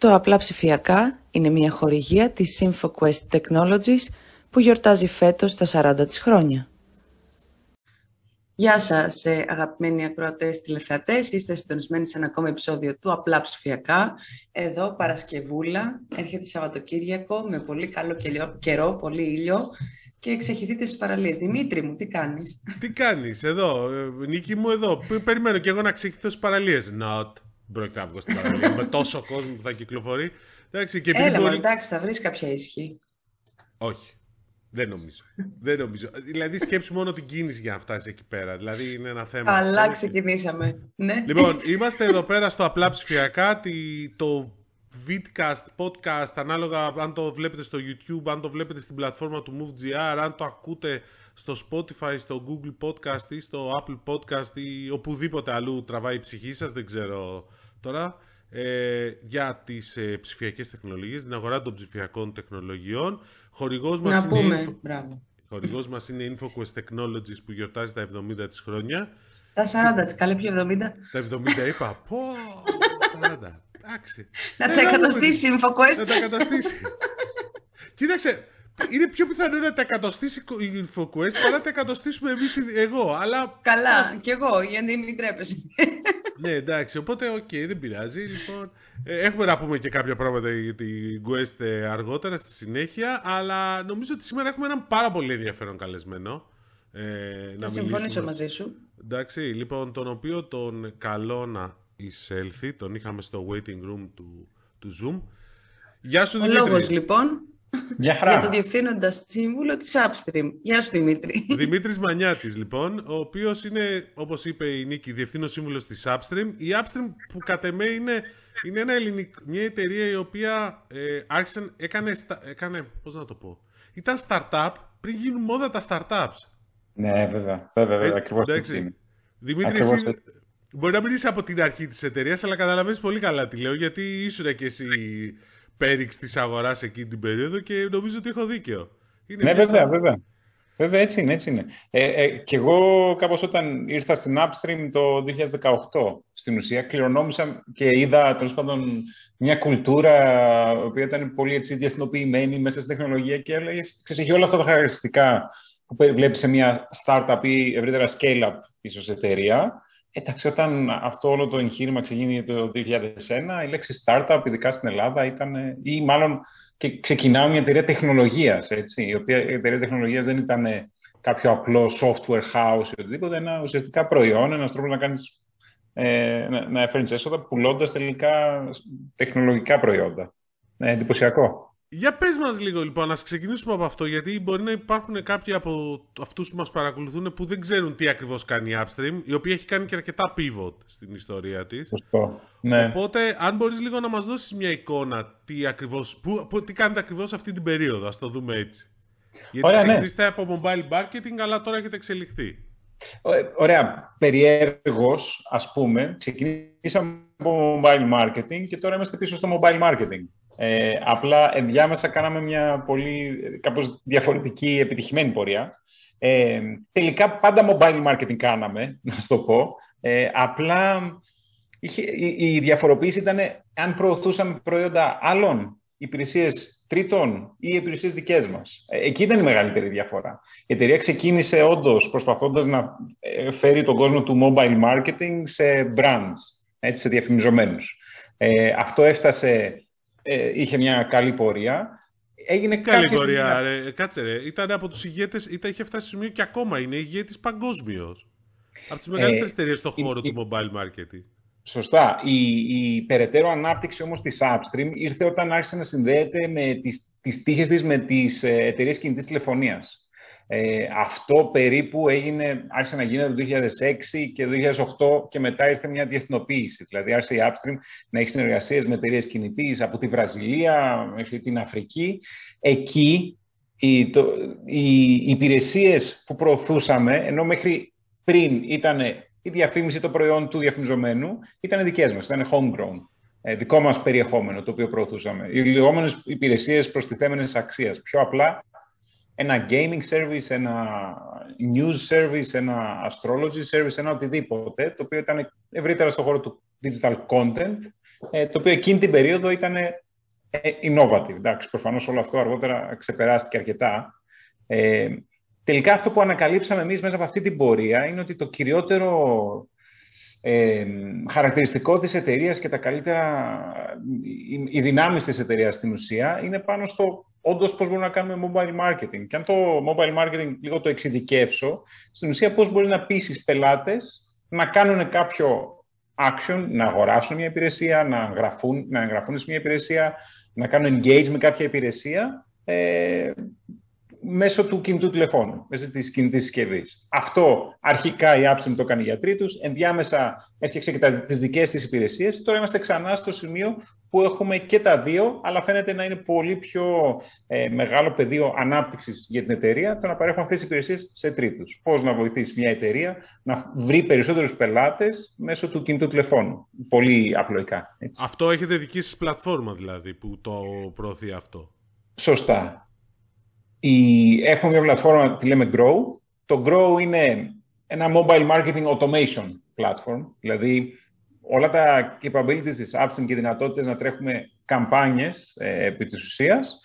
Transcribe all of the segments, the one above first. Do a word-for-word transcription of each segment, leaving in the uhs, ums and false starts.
Το Απλά Ψηφιακά είναι μια χορηγία της InfoQuest Technologies που γιορτάζει φέτος τα σαράντα της χρόνια. Γεια σας αγαπημένοι ακροατές, τηλεθεατές. Είστε συντονισμένοι σε ένα ακόμα επεισόδιο του Απλά Ψηφιακά. Εδώ Παρασκευούλα, έρχεται Σαββατοκύριακο με πολύ καλό καιρό, πολύ ήλιο και εξεχυθείτε στις παραλίες. Δημήτρη μου, τι κάνεις? Τι κάνεις εδώ, Νίκη μου, εδώ. Περιμένω και εγώ να εξεχυθώ στις παραλίες. Not. Μπορεί να βγω στην παραλία με τόσο κόσμο που θα κυκλοφορεί. Εντάξει, και Έλα, μπορεί... εντάξει, θα βρεις κάποια ίσχυ. Όχι. Δεν νομίζω. Δεν νομίζω. Δηλαδή, σκέψου μόνο την κίνηση για να φτάσει εκεί πέρα. Δηλαδή, είναι ένα θέμα. Αλλά ξεκινήσαμε. Ναι. Λοιπόν, είμαστε εδώ πέρα στο Απλά Ψηφιακά, το VITCAST podcast, ανάλογα αν το βλέπετε στο YouTube, αν το βλέπετε στην πλατφόρμα του MoveGR, αν το ακούτε στο Spotify, στο Google Podcast ή στο Apple Podcast ή οπουδήποτε αλλού τραβάει η ψυχή σας, δεν ξέρω τώρα, ε, για τις ε, ψηφιακές τεχνολογίες, την αγορά των ψηφιακών τεχνολογιών. Χορηγός μας, είναι, info... Χορηγός μας είναι InfoQuest Technologies που γιορτάζει τα εβδομήντα της χρόνια. Τα σαράντα της, καλέ πιο εβδομήντα. Τα εβδομήντα είπα, πω, σαράντα. Εντάξει. Να τα εκατοστήσει η InfoQuest. Να τα εκατοστήσει. Κοίταξε, είναι πιο πιθανό να τα εκατοστήσει η InfoQuest παρά να τα εκατοστήσουμε εμείς εγώ. Αλλά... Καλά, κι εγώ, γιατί μην τρέπεσαι. Ναι, εντάξει, οπότε οκ, okay, δεν πειράζει. Λοιπόν, έχουμε να πούμε και κάποια πράγματα για την Quest αργότερα στη συνέχεια, αλλά νομίζω ότι σήμερα έχουμε έναν πάρα πολύ ενδιαφέρον καλεσμένο. Ε, να θα συμφωνήσω μαζί σου. Εντάξει, λοιπόν, τον οποίο τον καλώ να εισέλθει, τον είχαμε στο waiting room του, του Zoom. Γεια σου, Ο Δημήτρη. Λόγος, λοιπόν. Για, για τον διευθύνοντα σύμβουλο της Upstream. Γεια σου, Δημήτρη. Δημήτρης Μανιάτης, λοιπόν, ο οποίος είναι, όπως είπε η Νίκη, διευθύνων σύμβουλος της Upstream. Η Upstream που κατ' εμέ είναι, είναι ένα ελληνικ... μια εταιρεία η οποία ε, άρχισε, έκανε, έκανε, πώς να το πω, ήταν startup πριν γίνουν μόδα τα startups. Ναι, βέβαια, βέβαια, βέβαια, ακριβώς. Εντάξει, Δημήτρης, είναι... μπορεί να μην είσαι από την αρχή της εταιρείας, αλλά καταλαβαίνεις πολύ καλά τι λέω, γιατί ήσουν και εσύ... πέριξ της αγοράς εκείνη την περίοδο και νομίζω ότι έχω δίκαιο. Είναι ναι, βέβαια, βέβαια. Βέβαια, έτσι είναι, έτσι είναι. Ε, ε, κι εγώ κάπως όταν ήρθα στην Upstream το δύο χιλιάδες δεκαοκτώ, στην ουσία, κληρονόμησα και είδα, τέλος πάντων, μια κουλτούρα, η οποία ήταν πολύ έτσι, διεθνοποιημένη μέσα στην τεχνολογία και έλεγες, ξέρεις, έχει όλα αυτά τα χαρακτηριστικά που βλέπεις σε μια startup ή ευρύτερα scale-up ίσως εταιρεία. Εντάξει, όταν αυτό όλο το εγχείρημα ξεκίνησε το δύο χιλιάδες ένα, η λέξη startup, ειδικά στην Ελλάδα, ήταν, ή μάλλον και ξεκινάω μια εταιρεία τεχνολογίας, έτσι, η οποία η εταιρεία τεχνολογίας δεν ήταν κάποιο απλό software house ή οτιδήποτε, ένα ουσιαστικά προϊόν, ένας τρόπος να κάνεις, ε, να, να φέρνεις έσοδα, πουλώντας τελικά τεχνολογικά προϊόντα. Ε, εντυπωσιακό. Για πες μας λίγο λοιπόν, ας ξεκινήσουμε από αυτό, γιατί μπορεί να υπάρχουν κάποιοι από αυτούς που μας παρακολουθούν που δεν ξέρουν τι ακριβώς κάνει η Upstream, η οποία έχει κάνει και αρκετά pivot στην ιστορία της. Σωστό. Ναι. Οπότε, αν μπορείς λίγο να μας δώσεις μια εικόνα τι, ακριβώς, που, που, τι κάνετε ακριβώς αυτή την περίοδο, ας το δούμε έτσι. Γιατί Ωραία, ξεκινήσετε ναι. από mobile marketing, αλλά τώρα έχετε εξελιχθεί. Ωραία, περιέργως, ας πούμε, ξεκινήσαμε από mobile marketing και τώρα είμαστε πίσω στο mobile marketing. Ε, απλά ενδιάμεσα κάναμε μια πολύ κάπως διαφορετική επιτυχημένη πορεία. Ε, τελικά πάντα mobile marketing κάναμε, να σου το πω. Ε, απλά είχε, η, η διαφοροποίηση ήταν αν προωθούσαμε προϊόντα άλλων, υπηρεσίες τρίτων ή υπηρεσίες δικές μας. Ε, εκεί ήταν η μεγαλύτερη διαφορά. Η εταιρεία ξεκίνησε όντως προσπαθώντας να φέρει τον κόσμο του mobile marketing σε brands, έτσι, σε διαφημιζομένους. Ε, αυτό έφτασε... είχε μια καλή πορεία. Έγινε καλή πορεία, ρε. Κάτσε, ρε. Ήταν από τους ηγέτες, ήταν, είχε φτάσει στο σημείο και ακόμα είναι ηγέτης παγκόσμιος. Από τις μεγαλύτερες εταιρείες στον χώρο του mobile marketing. Σωστά. Η, η περαιτέρω ανάπτυξη όμως της Upstream ήρθε όταν άρχισε να συνδέεται με τις, τις τύχες της με τις εταιρείες κινητής τηλεφωνίας. Ε, αυτό περίπου έγινε, άρχισε να γίνεται το δύο χιλιάδες έξι και το δύο χιλιάδες οκτώ και μετά ήρθε μια διεθνοποίηση. Δηλαδή άρχισε η Upstream να έχει συνεργασίες με εταιρείες κινητής από τη Βραζιλία μέχρι την Αφρική. Εκεί οι, το, οι υπηρεσίες που προωθούσαμε, ενώ μέχρι πριν ήταν η διαφήμιση των προϊόντων του διαφημιζομένου, ήταν δικές μας, ήταν homegrown. Δικό μας περιεχόμενο το οποίο προωθούσαμε. Οι λεγόμενες υπηρεσίες προστιθέμενης αξίας, πιο απλά... ένα gaming service, ένα news service, ένα astrology service, ένα οτιδήποτε, το οποίο ήταν ευρύτερα στον χώρο του digital content το οποίο εκείνη την περίοδο ήταν innovative. Εντάξει, προφανώς όλο αυτό αργότερα ξεπεράστηκε αρκετά. Ε, τελικά αυτό που ανακαλύψαμε εμείς μέσα από αυτή την πορεία είναι ότι το κυριότερο ε, χαρακτηριστικό της εταιρείας και τα καλύτερα, οι, οι δυνάμεις της εταιρείας στην ουσία είναι πάνω στο όντως πώς μπορούμε να κάνουμε mobile marketing. Και αν το mobile marketing λίγο το εξειδικεύσω, στην ουσία πώς μπορείς να πείσεις πελάτες να κάνουν κάποιο action, να αγοράσουν μια υπηρεσία, να εγγραφούν, να εγγραφούν σε μια υπηρεσία, να κάνουν engage με κάποια υπηρεσία ε, μέσω του κινητού τηλεφώνου, μέσω της κινητής συσκευής. Αυτό αρχικά η Upstream το κάνει για τρίτους, ενδιάμεσα έφτιαξε και τις δικές της υπηρεσίες. Τώρα είμαστε ξανά στο σημείο που έχουμε και τα δύο, αλλά φαίνεται να είναι πολύ πιο ε, μεγάλο πεδίο ανάπτυξης για την εταιρεία το να παρέχουμε αυτές τις υπηρεσίες σε τρίτους. Πώς να βοηθήσει μια εταιρεία να βρει περισσότερους πελάτες μέσω του κινητού τηλεφώνου. Πολύ απλοϊκά. Έτσι. Αυτό έχετε δική σας πλατφόρμα δηλαδή που το προωθεί αυτό. Σωστά. Η... Έχουμε μια πλατφόρμα τη λέμε Grow. Το Grow είναι ένα mobile marketing automation platform. Δηλαδή όλα τα capabilities της Upstream και οι δυνατότητες να τρέχουμε καμπάνιες ε, επί της ουσίας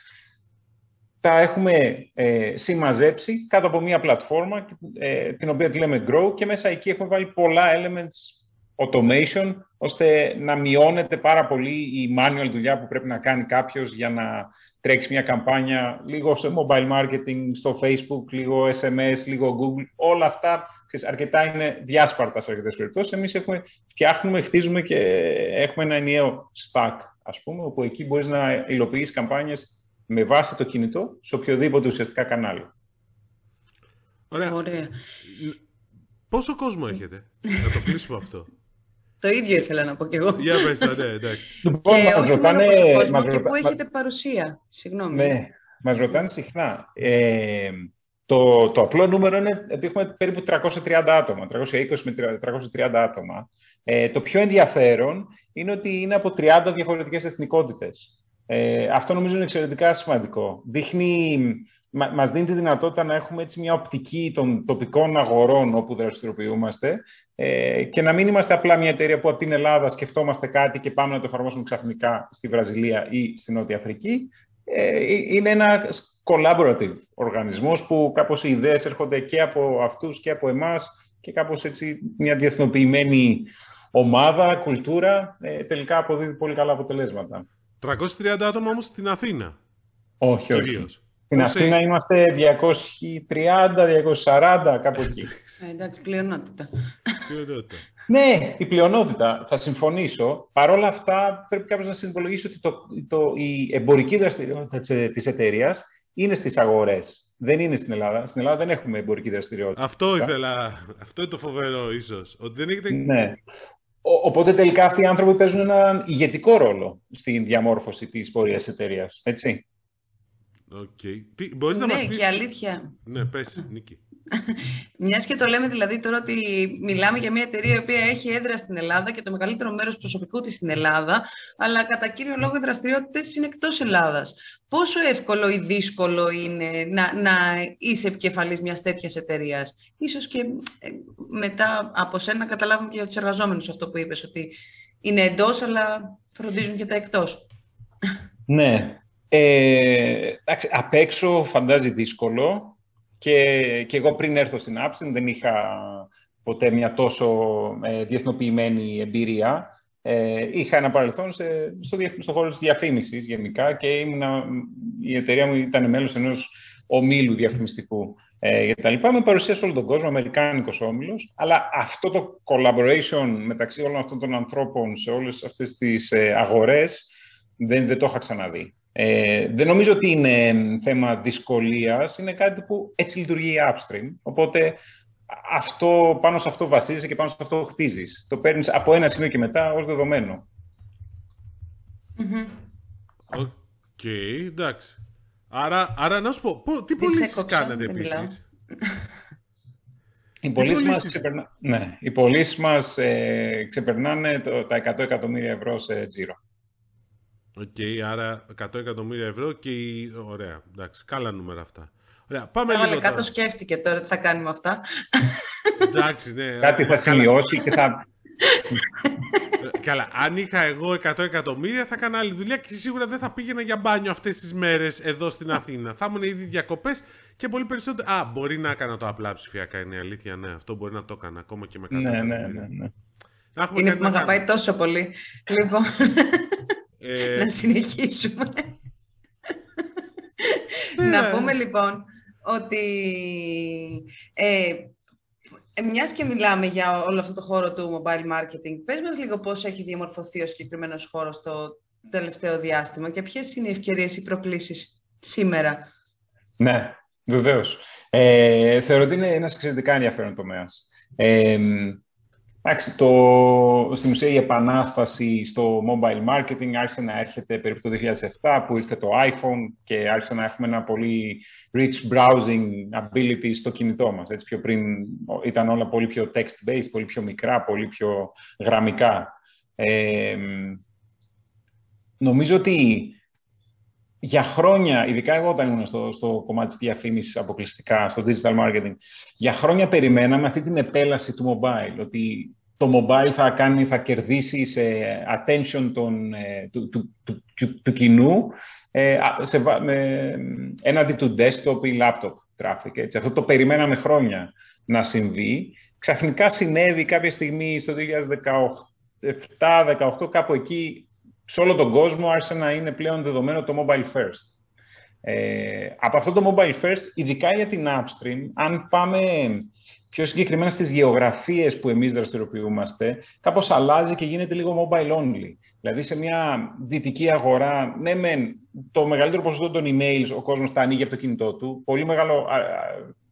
τα έχουμε ε, συμμαζέψει κάτω από μια πλατφόρμα ε, την οποία τη λέμε Grow και μέσα εκεί έχουμε βάλει πολλά elements automation ώστε να μειώνεται πάρα πολύ η manual δουλειά που πρέπει να κάνει κάποιος για να τρέξει μια καμπάνια λίγο στο mobile marketing, στο Facebook, λίγο ες εμ ες, λίγο Google, όλα αυτά ξέρεις, αρκετά είναι διάσπαρτα σε αρκετές περιπτώσεις. Εμείς έχουμε, φτιάχνουμε, χτίζουμε και έχουμε ένα ενιαίο stack, ας πούμε, όπου εκεί μπορείς να υλοποιείς καμπάνιες με βάση το κινητό σε οποιοδήποτε ουσιαστικά κανάλι. Ωραία. Ωραία. Πόσο κόσμο έχετε, να το κλείσουμε αυτό. Το ίδιο ήθελα να πω κι εγώ. Για πες τα, ναι, εντάξει. Λοιπόν, και μας ρωτάνε, όχι μόνο πόσο κόσμο, και πού έχετε παρουσία. Συγγνώμη. Ναι, μας ρωτάνε συχνά. Ε, το, το απλό νούμερο είναι ότι έχουμε περίπου τριακόσια τριάντα άτομα, τριακόσια είκοσι με τριακόσια τριάντα άτομα. Ε, το πιο ενδιαφέρον είναι ότι είναι από τριάντα διαφορετικές εθνικότητες. Ε, αυτό νομίζω είναι εξαιρετικά σημαντικό. Δείχνει... Μας δίνει τη δυνατότητα να έχουμε έτσι μια οπτική των τοπικών αγορών όπου δραστηριοποιούμαστε ε, και να μην είμαστε απλά μια εταιρεία που από την Ελλάδα σκεφτόμαστε κάτι και πάμε να το εφαρμόσουμε ξαφνικά στη Βραζιλία ή στη Νότια Αφρική. Ε, είναι ένα collaborative οργανισμός που κάπως οι ιδέες έρχονται και από αυτούς και από εμάς και κάπως έτσι μια διεθνοποιημένη ομάδα, κουλτούρα ε, τελικά αποδίδει πολύ καλά αποτελέσματα. τριακόσια τριάντα άτομα όμως στην Αθήνα. Όχι, όχι. Στην Αθήνα είμαστε διακόσια τριάντα με διακόσια σαράντα, κάπου εκεί. Εντάξει, πλειονότητα. Ναι, η πλειονότητα, θα συμφωνήσω. Παρ' όλα αυτά, πρέπει κάποιος να συνυπολογίσει ότι το, το, η εμπορική δραστηριότητα της εταιρείας είναι στις αγορές. Δεν είναι στην Ελλάδα. Στην Ελλάδα δεν έχουμε εμπορική δραστηριότητα. Αυτό ήθελα. Αυτό είναι το φοβερό, ίσως. Ότι δεν έχετε... Ναι. Οπότε τελικά αυτοί οι άνθρωποι παίζουν έναν ηγετικό ρόλο στην διαμόρφωση της πορείας της εταιρείας. Έτσι. Okay. Τι, μπορείς ναι, να μας πεις... και αλήθεια. Ναι, πες, Νίκη. Μιας και το λέμε δηλαδή τώρα ότι μιλάμε για μια εταιρεία η οποία έχει έδρα στην Ελλάδα και το μεγαλύτερο μέρος του προσωπικού της στην Ελλάδα, αλλά κατά κύριο λόγο οι δραστηριότητες είναι εκτός Ελλάδας. Πόσο εύκολο ή δύσκολο είναι να, να είσαι επικεφαλής μιας τέτοιας εταιρείας? Ίσως και μετά από σένα καταλάβουμε και για τους εργαζόμενους αυτό που είπες, ότι είναι εντός αλλά φροντίζουν και τα εκτός. Ναι. Ε, απ' έξω φαντάζει δύσκολο και, και εγώ πριν έρθω στην Upstream δεν είχα ποτέ μια τόσο ε, διεθνοποιημένη εμπειρία. Ε, είχα ένα παρελθόν σε, στο, στο χώρο της διαφήμισης γενικά και ήμουνα, η εταιρεία μου ήταν μέλος ενός ομίλου διαφημιστικού ε, και τα λοιπά. Με παρουσία σε όλο τον κόσμο, αμερικάνικος όμιλος, αλλά αυτό το collaboration μεταξύ όλων αυτών των ανθρώπων σε όλες αυτές τις ε, αγορές δεν, δεν το είχα ξαναδεί. Ε, δεν νομίζω ότι είναι θέμα δυσκολίας, είναι κάτι που έτσι λειτουργεί η Upstream. Οπότε αυτό, πάνω σε αυτό βασίζεσαι και πάνω σε αυτό χτίζεις. Το παίρνεις από ένα σημείο και μετά ως δεδομένο. Οκ, okay, εντάξει. Άρα, άρα να σου πω, πω τι πωλήσεις κάνετε επίσης? Οι πωλήσεις μας, ξεπερνα... ναι, οι πωλήσεις μας ε, ξεπερνάνε το, τα εκατό εκατομμύρια ευρώ σε τζίρο. Οκ, okay, άρα εκατό εκατομμύρια ευρώ και... Ωραία, εντάξει, καλά νούμερα αυτά. Ωραία, πάμε Άρα, λίγο κάτω τώρα. Σκέφτηκε τώρα τι θα κάνουμε αυτά. Εντάξει, ναι. Κάτι θα σημειώσει και θα... Καλά, αν είχα εγώ εκατό εκατομμύρια θα έκανα άλλη δουλειά και σίγουρα δεν θα πήγαινα για μπάνιο αυτές τις μέρες εδώ στην Αθήνα. Θα ήμουν ήδη διακοπές και πολύ περισσότερο. Α, μπορεί να έκανα το απλά ψηφιακά, είναι αλήθεια. Ναι, αυτό μπορεί να το έκανα ακόμα και με εκατό. Ναι, ναι, ναι, ναι. Είναι που με αγαπάει τόσο πολύ. Λοιπόν, ε... να συνεχίσουμε. Ναι. Να πούμε λοιπόν ότι ε, μιας και μιλάμε για όλο αυτό το χώρο του mobile marketing, πες μας λίγο πώς έχει διαμορφωθεί ο συγκεκριμένος χώρος το τελευταίο διάστημα και ποιες είναι οι ευκαιρίες ή προκλήσεις σήμερα. Ναι, βεβαίως. Ε, θεωρώ ότι είναι ένας εξαιρετικά ενδιαφέρον τομέας. Ε, Εντάξει, το, στην ουσία η επανάσταση στο mobile marketing άρχισε να έρχεται περίπου το δύο χιλιάδες επτά, που ήρθε το iPhone και άρχισε να έχουμε ένα πολύ rich browsing ability στο κινητό μας. Έτσι, πιο πριν ήταν όλα πολύ πιο text-based, πολύ πιο μικρά, πολύ πιο γραμμικά. Ε, νομίζω ότι για χρόνια, ειδικά εγώ όταν ήμουν στο, στο κομμάτι της διαφήμισης αποκλειστικά, στο digital marketing, για χρόνια περιμέναμε αυτή την επέλαση του mobile, ότι το mobile θα, κάνει, θα κερδίσει σε attention των, του, του, του, του, του κοινού ε, σε, με, έναντι του desktop ή laptop traffic. Έτσι. Αυτό το περιμέναμε χρόνια να συμβεί. Ξαφνικά συνέβη κάποια στιγμή στο δύο χιλιάδες δεκαοκτώ, κάπου εκεί, σε όλο τον κόσμο άρχισε να είναι πλέον δεδομένο το mobile first. Ε, από αυτό το mobile first, ειδικά για την Upstream, αν πάμε πιο συγκεκριμένα στις γεωγραφίες που εμείς δραστηριοποιούμαστε, κάπως αλλάζει και γίνεται λίγο mobile only. Δηλαδή σε μια δυτική αγορά, ναι μεν, το μεγαλύτερο ποσοστό των emails ο κόσμος τα ανοίγει από το κινητό του, πολύ μεγάλο,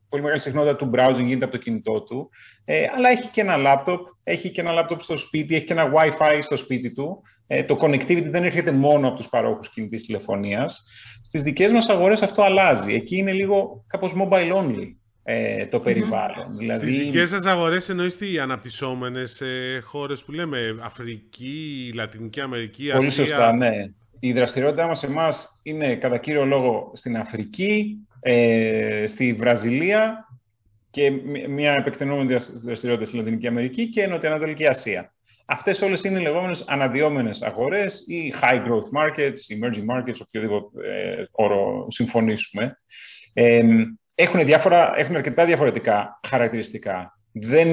πολύ μεγάλη συχνότητα του browsing γίνεται από το κινητό του, ε, αλλά έχει και ένα laptop, έχει και ένα laptop στο σπίτι, έχει και ένα Wi-Fi στο σπίτι του. Ε, το connectivity δεν έρχεται μόνο από τους παρόχους κινητής τηλεφωνίας. Στις δικές μας αγορές αυτό αλλάζει. Εκεί είναι λίγο κάπως mobile only ε, το περιβάλλον. Mm-hmm. Δηλαδή... Στις δικές σας αγορές εννοείς τι, οι αναπτυσσόμενες ε, χώρες που λέμε, Αφρική, Λατινική Αμερική, Ασία. Πολύ σωστά, ναι. Η δραστηριότητά μας εμάς είναι κατά κύριο λόγο στην Αφρική, ε, στη Βραζιλία και μια επεκτενόμενη δραστηριότητα στη Λατινική Αμερική και Νοτιοανατολική Ασία. Αυτές όλες είναι οι λεγόμενες αναδυόμενες αγορές ή high growth markets, emerging markets, οποιοδήποτε ε, όρο συμφωνήσουμε. Ε, έχουν, διάφορα, έχουν αρκετά διαφορετικά χαρακτηριστικά. Δεν,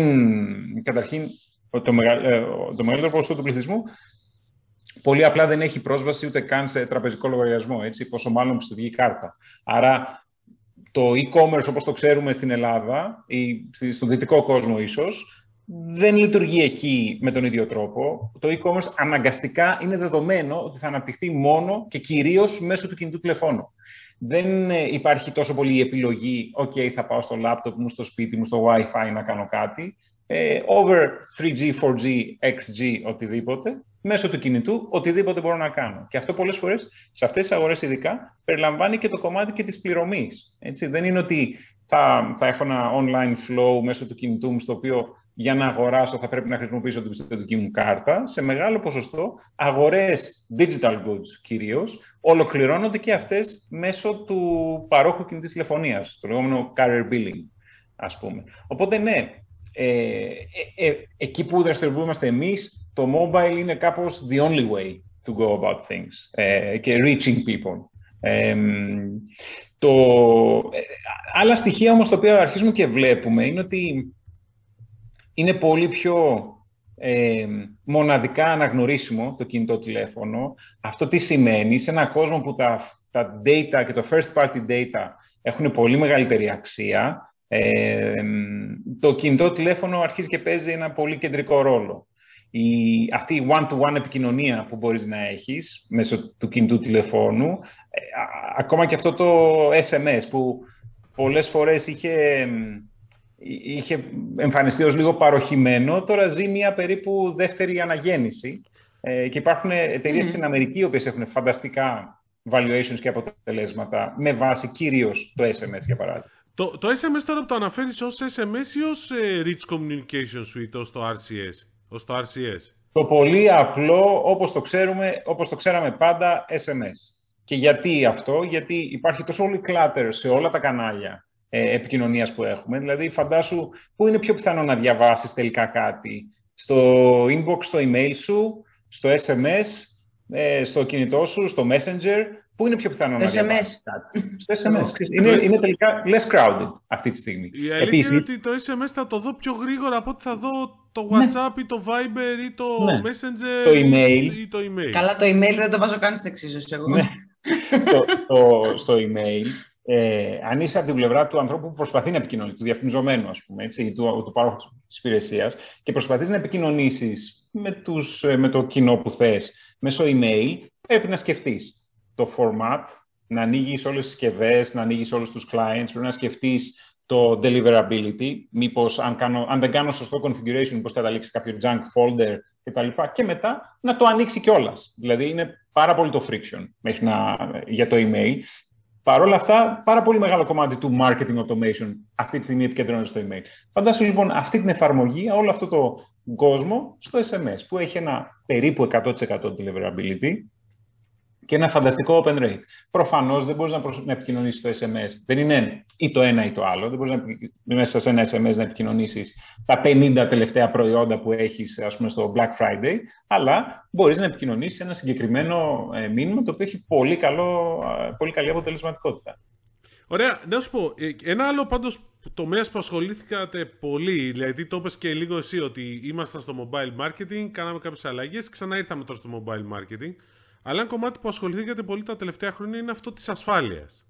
καταρχήν, το, μεγα, ε, το μεγαλύτερο ποσοστό του πληθυσμού πολύ απλά δεν έχει πρόσβαση ούτε καν σε τραπεζικό λογαριασμό, έτσι, πόσο μάλλον πιστωτική κάρτα. Άρα, το e-commerce, όπως το ξέρουμε στην Ελλάδα ή στον δυτικό κόσμο ίσως, δεν λειτουργεί εκεί με τον ίδιο τρόπο. Το e-commerce αναγκαστικά είναι δεδομένο ότι θα αναπτυχθεί μόνο και κυρίως μέσω του κινητού τηλεφώνου. Δεν υπάρχει τόσο πολύ η επιλογή «ΟΚ, okay, θα πάω στο laptop μου, στο σπίτι μου, στο Wi-Fi να κάνω κάτι». Over θρι τζι, φορ τζι, εξ τζι, οτιδήποτε, μέσω του κινητού, οτιδήποτε μπορώ να κάνω. Και αυτό πολλές φορές, σε αυτές τις αγορές ειδικά, περιλαμβάνει και το κομμάτι και της πληρωμής. Έτσι, δεν είναι ότι θα, θα έχω ένα online flow μέσω του κινητού μου, στο οποίο για να αγοράσω θα πρέπει να χρησιμοποιήσω την πιστωτική μου κάρτα. Σε μεγάλο ποσοστό, αγορές digital goods κυρίως, ολοκληρώνονται και αυτές μέσω του παρόχου κινητής τηλεφωνίας, το λεγόμενο carrier billing, ας πούμε. Οπότε ναι, ε, ε, ε, εκεί που δραστηριοποιούμαστε εμείς, το mobile είναι κάπως the only way to go about things ε, και reaching people. Ε, το... Άλλα στοιχεία όμως, τα οποία αρχίζουμε και βλέπουμε, είναι ότι είναι πολύ πιο ε, μοναδικά αναγνωρίσιμο το κινητό τηλέφωνο. Αυτό τι σημαίνει? Σε έναν κόσμο που τα, τα data και το first party data έχουν πολύ μεγαλύτερη αξία, ε, το κινητό τηλέφωνο αρχίζει και παίζει ένα πολύ κεντρικό ρόλο. Η, αυτή η one-to-one επικοινωνία που μπορείς να έχεις μέσω του κινητού τηλεφώνου, ε, ακόμα και αυτό το ες εμ ες που πολλές φορές είχε... είχε εμφανιστεί ως λίγο παροχημένο, τώρα ζει μια περίπου δεύτερη αναγέννηση ε, και υπάρχουν εταιρείες mm. στην Αμερική οι οποίες έχουν φανταστικά valuations και αποτελέσματα με βάση κυρίως το ες εμ ες, για παράδειγμα. Το, το ες εμ ες τώρα που το αναφέρεις ως ες εμ ες ή ως ε, Rich Communication Suite, ως το αρ σι ες? Ως το, αρ σι ες. Το πολύ απλό, όπως το, ξέρουμε, όπως το ξέραμε πάντα, ες εμ ες. Και γιατί αυτό? Γιατί υπάρχει τόσο όλη clutter σε όλα τα κανάλια επικοινωνίας που έχουμε. Δηλαδή, φαντάσου, πού είναι πιο πιθανό να διαβάσεις τελικά κάτι? στο inbox, στο email σου, στο ες εμ ες, στο κινητό σου, στο messenger. Πού είναι πιο πιθανό να διαβάσεις? Στο ες εμ ες. είναι, είναι τελικά less crowded αυτή τη στιγμή. Η αλήθεια Επίσης... είναι ότι το ες εμ ες θα το δω πιο γρήγορα από ότι θα δω το WhatsApp, ναι, ή το Viber ή το, ναι, Messenger, το email. Ή το email. Καλά, το email δεν το βάζω καν στην εξίσωση εγώ. Ναι. το, το, στο email, ε, αν είσαι από την πλευρά του ανθρώπου που προσπαθεί να επικοινωνήσει, του διαφημιζομένου, ας πούμε, έτσι, του, του παρόχου της υπηρεσίας, και προσπαθείς να επικοινωνήσεις με, τους, με το κοινό που θες μέσω email, πρέπει να σκεφτείς το format, να ανοίγεις όλες τις συσκευές, να ανοίγεις όλους τους clients, πρέπει να σκεφτείς το deliverability, μήπως αν, κάνω, αν δεν κάνω σωστό configuration, μήπως καταλήξει κάποιο junk folder κτλ. Και μετά να το ανοίξει κιόλας. Δηλαδή είναι πάρα πολύ το friction μέχρι να, για το email. Παρ' όλα αυτά, πάρα πολύ μεγάλο κομμάτι του marketing automation αυτή τη στιγμή επικεντρώνεται στο email. Φαντάσου λοιπόν αυτή την εφαρμογή, όλο αυτό το κόσμο στο ες εμ ες, που έχει ένα περίπου εκατό τοις εκατό deliverability και ένα φανταστικό open rate. Προφανώς δεν μπορείς να, προσ... να επικοινωνήσεις το ες εμ ες. Δεν είναι ή το ένα ή το άλλο. Δεν μπορείς να... μέσα σε ένα ες εμ ες να επικοινωνήσεις τα πενήντα τελευταία προϊόντα που έχεις, ας πούμε, στο Black Friday, αλλά μπορείς να επικοινωνήσεις ένα συγκεκριμένο ε, μήνυμα το οποίο έχει πολύ, καλό, ε, πολύ καλή αποτελεσματικότητα. Ωραία. Να σου πω, ένα άλλο πάντως τομέας που ασχολήθηκατε πολύ, δηλαδή το είπες και λίγο εσύ ότι ήμασταν στο mobile marketing, κάναμε κάποιες αλλαγές, ξανά ήρθαμε τώρα στο mobile marketing. Αλλά ένα κομμάτι που ασχοληθήκατε πολύ τα τελευταία χρόνια είναι αυτό της ασφάλειας.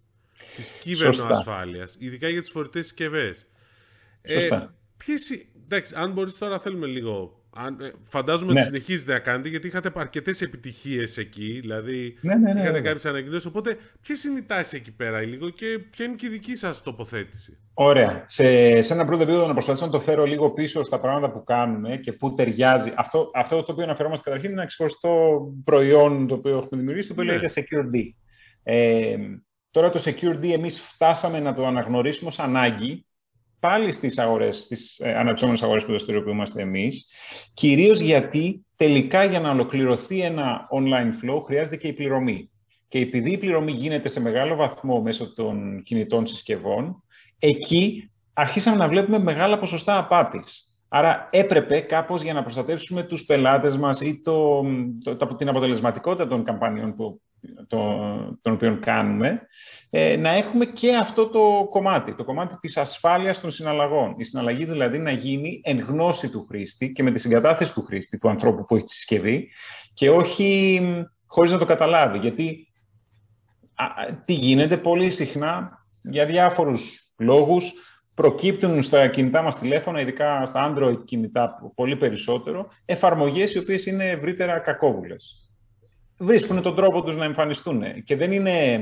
Της κυβερνοασφάλειας, ειδικά για τις φορητές συσκευές. Ε, ποιες, εντάξει, αν μπορείς τώρα θέλουμε λίγο, αν, ε, φαντάζομαι, ναι, ότι συνεχίζετε να κάνετε, γιατί είχατε αρκετές επιτυχίες εκεί, δηλαδή ναι, ναι, ναι, είχατε ναι. κάποιες ανακοινώσεις. Οπότε ποιες είναι οι τάσεις εκεί πέρα λίγο και ποια είναι και η δική σας τοποθέτηση? Ωραία. Σε, σε ένα πρώτο επίπεδο να προσπαθήσω να το φέρω λίγο πίσω στα πράγματα που κάνουμε και πού ταιριάζει. Αυτό, αυτό το οποίο αναφερόμαστε καταρχήν είναι ένα ξεχωριστό προϊόν το οποίο έχουμε δημιουργήσει, το οποίο, ναι, λέγεται SecureD. Ε, τώρα το SecureD εμείς φτάσαμε να το αναγνωρίσουμε ως ανάγκη πάλι στις αγορές, στις ε, αναπτυσσόμενες αγορές που δραστηριοποιούμαστε εμείς, κυρίως γιατί τελικά για να ολοκληρωθεί ένα online flow χρειάζεται και η πληρωμή. Και επειδή η πληρωμή γίνεται σε μεγάλο βαθμό μέσω των κινητών συσκευών, εκεί αρχίσαμε να βλέπουμε μεγάλα ποσοστά απάτης. Άρα έπρεπε κάπως για να προστατεύσουμε τους πελάτες μας ή το, το, την αποτελεσματικότητα των καμπανιών που, το, των οποίων κάνουμε, ε, να έχουμε και αυτό το κομμάτι, το κομμάτι της ασφάλειας των συναλλαγών. Η συναλλαγή δηλαδή να γίνει εν γνώση του χρήστη και με τη συγκατάθεση του χρήστη, του ανθρώπου που έχει τη συσκευή, και όχι χωρίς να το καταλάβει. Γιατί α, τι γίνεται πολύ συχνά για διάφορους λόγους, προκύπτουν στα κινητά μας τηλέφωνα, ειδικά στα Android κινητά πολύ περισσότερο, εφαρμογές οι οποίες είναι ευρύτερα κακόβουλες. Βρίσκουν τον τρόπο τους να εμφανιστούν και δεν είναι,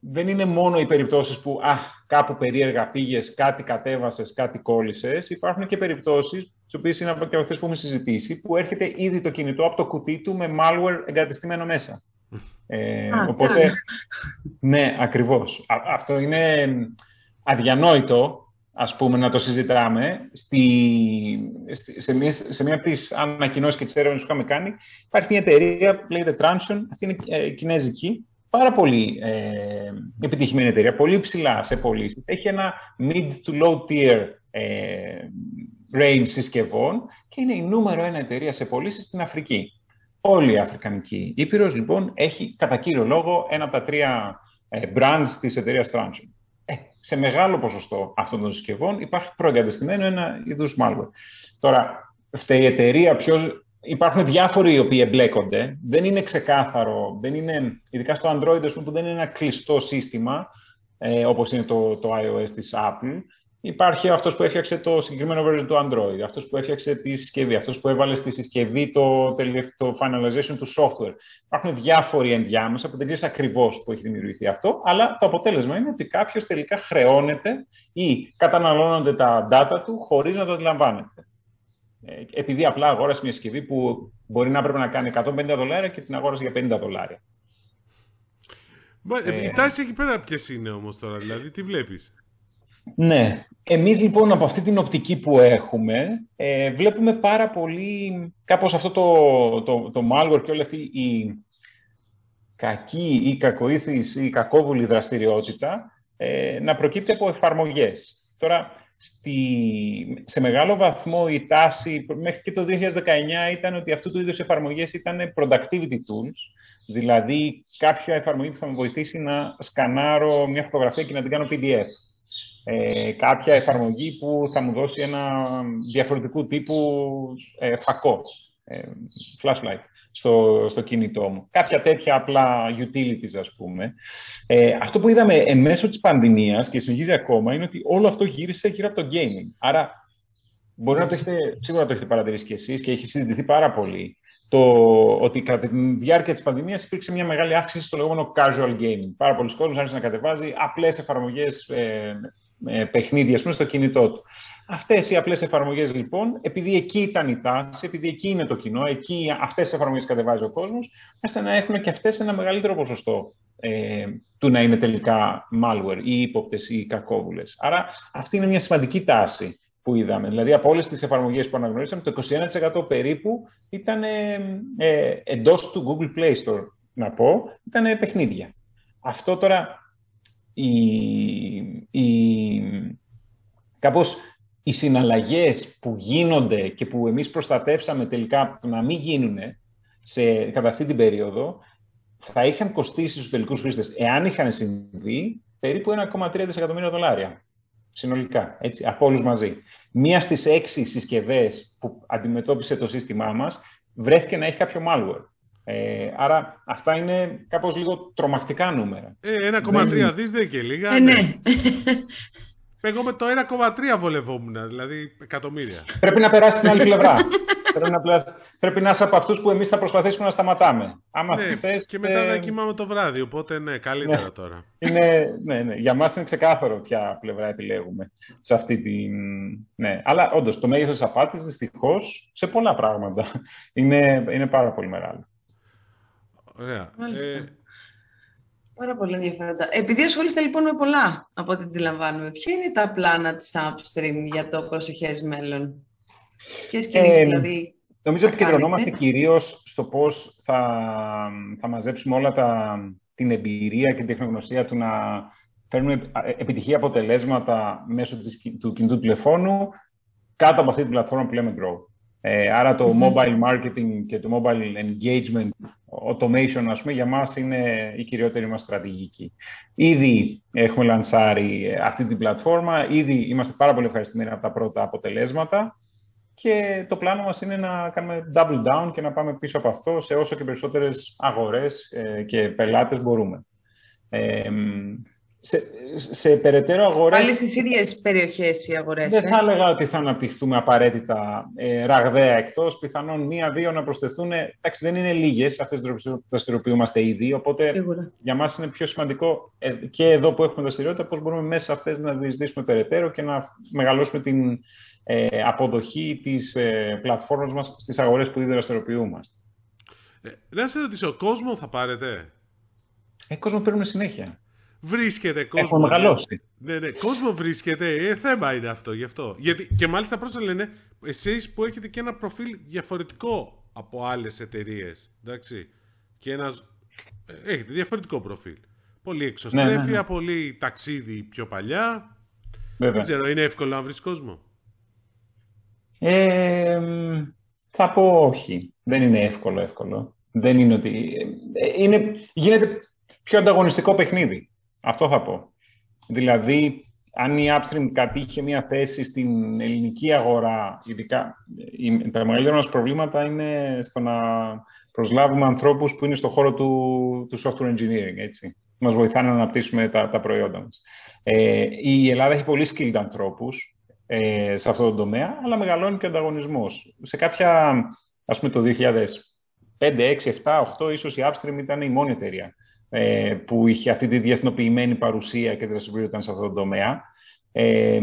δεν είναι μόνο οι περιπτώσεις που α, κάπου περίεργα πήγες, κάτι κατέβασες, κάτι κόλλησες. Υπάρχουν και περιπτώσεις, τις οποίες είναι και αυτές που έχουμε συζητήσει, που έρχεται ήδη το κινητό από το κουτί του με malware εγκατεστημένο μέσα. Ε, Α, οπότε, ναι, ναι, ακριβώς. Α, αυτό είναι αδιανόητο, ας πούμε, να το συζητάμε. Στη, στη, σε, μία, σε μία από τις ανακοινώσεις και τις έρευνες που είχαμε κάνει, υπάρχει μια εταιρεία που λέγεται Transsion, αυτή είναι ε, κινέζικη, πάρα πολύ ε, επιτυχημένη εταιρεία, πολύ ψηλά σε πωλήσεις. Έχει ένα mid to low tier ε, range συσκευών και είναι η νούμερο ένα εταιρεία σε πωλήσεις στην Αφρική. Όλη η Αφρικανική Ήπειρος, λοιπόν, έχει κατά κύριο λόγο ένα από τα τρία ε, brands της εταιρείας Transsion. Ε, σε μεγάλο ποσοστό αυτών των συσκευών υπάρχει προεγκατεστημένο ένα είδους malware. Τώρα, φταίει η εταιρεία, ποιος... υπάρχουν διάφοροι οι οποίοι εμπλέκονται. Δεν είναι ξεκάθαρο, δεν είναι... ειδικά στο Android, ας πούμε, που δεν είναι ένα κλειστό σύστημα, ε, όπως είναι το, το iOS της Apple. Υπάρχει αυτός που έφτιαξε το συγκεκριμένο version του Android, αυτός που έφτιαξε τη συσκευή, αυτός που έβαλε στη συσκευή το, το finalization του software. Υπάρχουν διάφοροι ενδιάμεσα που δεν ξέρεις ακριβώς που έχει δημιουργηθεί αυτό, αλλά το αποτέλεσμα είναι ότι κάποιος τελικά χρεώνεται ή καταναλώνονται τα data του χωρίς να το αντιλαμβάνεται. Επειδή απλά αγόρασε μια συσκευή που μπορεί να έπρεπε να κάνει εκατόν πενήντα δολάρια και την αγόρασε για πενήντα δολάρια. Ε, ε, η τάση εκεί πέρα ποιες είναι όμως τώρα, δηλαδή τι βλέπεις? Ναι. Εμείς λοιπόν από αυτή την οπτική που έχουμε ε, βλέπουμε πάρα πολύ κάπως αυτό το, το, το malware και όλη αυτή η κακή ή κακοήθης ή κακόβουλη δραστηριότητα ε, να προκύπτει από εφαρμογές. Τώρα Στη, σε μεγάλο βαθμό η τάση μέχρι και το δύο χιλιάδες δεκαεννιά ήταν ότι αυτού του είδους εφαρμογές ήταν productivity tools, δηλαδή κάποια εφαρμογή που θα με βοηθήσει να σκανάρω μια φωτογραφία και να την κάνω πι ντι εφ. Ε, κάποια εφαρμογή που θα μου δώσει ένα διαφορετικού τύπου ε, φακό, ε, flashlight, στο, στο κινητό μου. Κάποια τέτοια απλά utilities, ας πούμε. Ε, αυτό που είδαμε εν μέσω της πανδημίας και συνεχίζει ακόμα είναι ότι όλο αυτό γύρισε γύρω από το gaming. Άρα, μπορεί να το έχετε, σίγουρα το έχετε παρατηρήσει κι εσείς και έχει συζητηθεί πάρα πολύ, το ότι κατά τη διάρκεια της πανδημίας υπήρξε μια μεγάλη αύξηση στο λεγόμενο casual gaming. Πάρα πολλοί κόσμοι άρχισαν να κατεβάζει απλές εφαρμογές ε, ε, παιχνίδια στο κινητό του. Αυτές οι απλές εφαρμογές, λοιπόν, επειδή εκεί ήταν η τάση, επειδή εκεί είναι το κοινό, εκεί αυτές τις εφαρμογές κατεβάζει ο κόσμος, ώστε να έχουν και αυτές ένα μεγαλύτερο ποσοστό ε, του να είναι τελικά malware ή ύποπτες ή κακόβουλες. Άρα αυτή είναι μια σημαντική τάση που είδαμε. Δηλαδή, από όλες τις εφαρμογές που αναγνωρίσαμε, το είκοσι ένα τοις εκατό περίπου ήταν ε, ε, εντός του Google Play Store, να πω, ήταν παιχνίδια. Αυτό τώρα, η, η, κάπως... οι συναλλαγές που γίνονται και που εμείς προστατεύσαμε τελικά να μην γίνουν σε, κατά αυτή την περίοδο, θα είχαν κοστίσει στους τελικούς χρήστες, εάν είχαν συμβεί, περίπου ένα κόμμα τρία δισεκατομμύρια δολάρια συνολικά, έτσι, από όλους μαζί. Μία στις έξι συσκευές που αντιμετώπισε το σύστημά μας βρέθηκε να έχει κάποιο malware. Ε, άρα αυτά είναι κάπως λίγο τρομακτικά νούμερα. Ε, ένα κόμμα τρία δις δεν είναι και λίγα. Ε, ναι. ναι. Εγώ με το ένα κόμμα τρία βολευόμουν, δηλαδή εκατομμύρια. Πρέπει να περάσει την άλλη πλευρά. Πρέπει, να πλε... Πρέπει να είσαι από αυτούς που εμείς θα προσπαθήσουμε να σταματάμε. Άμα ναι, θες, και μετά θα ε... κοιμάμαι το βράδυ, οπότε ναι, καλύτερα ναι. τώρα. Είναι... Ναι, ναι. Για μας είναι ξεκάθαρο ποια πλευρά επιλέγουμε σε αυτή την... Ναι. Αλλά όντως, το μέγεθος της απάτης, δυστυχώς, σε πολλά πράγματα, είναι, είναι πάρα πολύ μεγάλο. Ωραία. Μάλιστα. Ε... Πάρα πολύ ενδιαφέροντα. Επειδή ασχολείστε λοιπόν με πολλά, από ό,τι αντιλαμβάνουμε, ποια είναι τα πλάνα της Upstream για το προσεχές μέλλον? Ποιες κινήσεις ε, δηλαδή νομίζω ότι επικεντρωνόμαστε κυρίως στο πώς θα, θα μαζέψουμε όλα τα, την εμπειρία και την τεχνογνωσία του να φέρνουμε επιτυχή αποτελέσματα μέσω του κινητού τηλεφώνου κάτω από αυτή την πλατφόρμα που λέμε Grow. Ε, άρα το mm-hmm. mobile marketing και το mobile engagement automation, ας πούμε, για μας είναι η κυριότερη μας στρατηγική. Ήδη έχουμε λανσάρει αυτή την πλατφόρμα, ήδη είμαστε πάρα πολύ ευχαριστημένοι από τα πρώτα αποτελέσματα και το πλάνο μας είναι να κάνουμε double down και να πάμε πίσω από αυτό σε όσο και περισσότερες αγορές και πελάτες μπορούμε. Ε, Σε, σε περαιτέρω αγορές... Πάλι στις ίδιες περιοχές οι αγορές. Δεν ε? θα έλεγα ότι θα αναπτυχθούμε απαραίτητα ε, ραγδαία, εκτός πιθανόν μία-δύο να προσθεθούν. Εντάξει, δεν είναι λίγες αυτές τις δραστηριοποιούμαστε ήδη. Οπότε Σίγουρα. για μας είναι πιο σημαντικό ε, και εδώ που έχουμε δραστηριότητα, πώς μπορούμε μέσα σε αυτές να διεισδύσουμε περαιτέρω και να μεγαλώσουμε την ε, αποδοχή της ε, πλατφόρμας μας στις αγορές που ήδη δραστηριοποιούμαστε. Ε, να σε ρωτήσω, κόσμο θα πάρετε? Ε, κόσμο παίρνουμε συνέχεια. Βρίσκεται κόσμο. Έχω μεγαλώσει. Ναι, ναι, κόσμο βρίσκεται. Ε, θέμα είναι αυτό, γι' αυτό. Γιατί, και μάλιστα πρόσφατα λένε, εσείς που έχετε και ένα προφίλ διαφορετικό από άλλες εταιρείες. Εντάξει. Και ένας. Έχετε διαφορετικό προφίλ. Πολύ εξωστρέφεια, ναι, ναι, ναι. πολύ ταξίδι πιο παλιά. Βέβαια. Δεν ξέρω, είναι εύκολο να βρεις κόσμο? Ε, θα πω όχι. Δεν είναι εύκολο, εύκολο. Δεν είναι ότι. Είναι... Γίνεται πιο ανταγωνιστικό παιχνίδι. Αυτό θα πω. Δηλαδή, αν η Upstream κατήχε μια θέση στην ελληνική αγορά, ειδικά τα μεγαλύτερα μας προβλήματα είναι στο να προσλάβουμε ανθρώπους που είναι στον χώρο του, του software engineering, έτσι. Μας βοηθάνε να αναπτύσσουμε τα, τα προϊόντα μας. Ε, η Ελλάδα έχει πολύ skilled ανθρώπους ε, σε αυτόν τον τομέα, αλλά μεγαλώνει και ο ανταγωνισμός. Σε κάποια, ας πούμε το δύο χιλιάδες πέντε, έξι, επτά, οκτώ, ίσως η Upstream ήταν η μόνη εταιρεία που είχε αυτή τη διεθνοποιημένη παρουσία και δραστηριοποιούνταν σε αυτό το τομέα. Ε,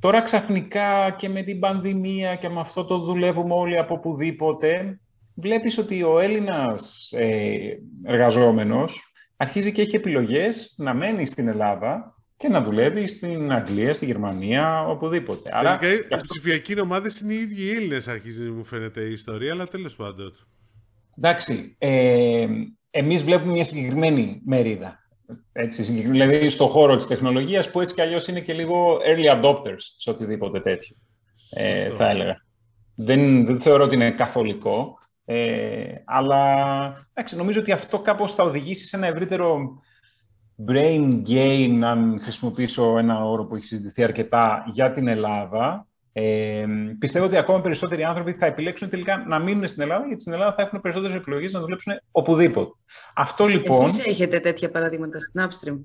τώρα ξαφνικά και με την πανδημία και με αυτό το δουλεύουμε όλοι από πουδήποτε, βλέπεις ότι ο Έλληνας ε, εργαζόμενος αρχίζει και έχει επιλογές να μένει στην Ελλάδα και να δουλεύει στην Αγγλία, στη Γερμανία, οπουδήποτε. Άρα, οι ψηφιακοί νομάδες είναι οι ίδιοι οι Έλληνες, αρχίζει μου φαίνεται η ιστορία, αλλά τέλος πάντων. Εντάξει. Ε, Εμείς βλέπουμε μια συγκεκριμένη μερίδα Έτσι, δηλαδή στον χώρο της τεχνολογίας που έτσι κι αλλιώς είναι και λίγο early adopters σε οτιδήποτε τέτοιο, ε, θα έλεγα. Δεν, δεν θεωρώ ότι είναι καθολικό, ε, αλλά εντάξει, νομίζω ότι αυτό κάπως θα οδηγήσει σε ένα ευρύτερο brain gain, αν χρησιμοποιήσω ένα όρο που έχει συζητηθεί αρκετά για την Ελλάδα. Ε, πιστεύω ότι ακόμα περισσότεροι άνθρωποι θα επιλέξουν τελικά να μείνουν στην Ελλάδα, γιατί στην Ελλάδα θα έχουν περισσότερες επιλογές να δουλέψουν οπουδήποτε. Αυτό λοιπόν. Εσείς έχετε τέτοια παραδείγματα στην Upstream?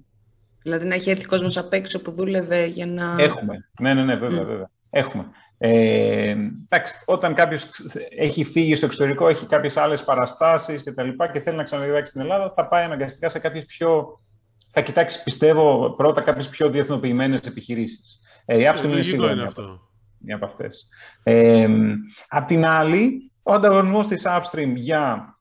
Δηλαδή να έχει έρθει κόσμος απ' έξω που δούλευε για να. Έχουμε. Ναι, ναι, ναι, βέβαια. Mm. βέβαια. Έχουμε. Ε, εντάξει, όταν κάποιος έχει φύγει στο εξωτερικό, έχει κάποιες άλλες παραστάσεις κτλ. Και, και θέλει να ξαναδιδάξει στην Ελλάδα, θα πάει αναγκαστικά σε κάποιες πιο. Θα κοιτάξει, πιστεύω, πρώτα κάποιες πιο διεθνοποιημένες επιχειρήσεις. Ε, η Upstream είναι σίγουρα αυτό. Μια από αυτές. Ε, απ' την άλλη, ο ανταγωνισμός της Upstream για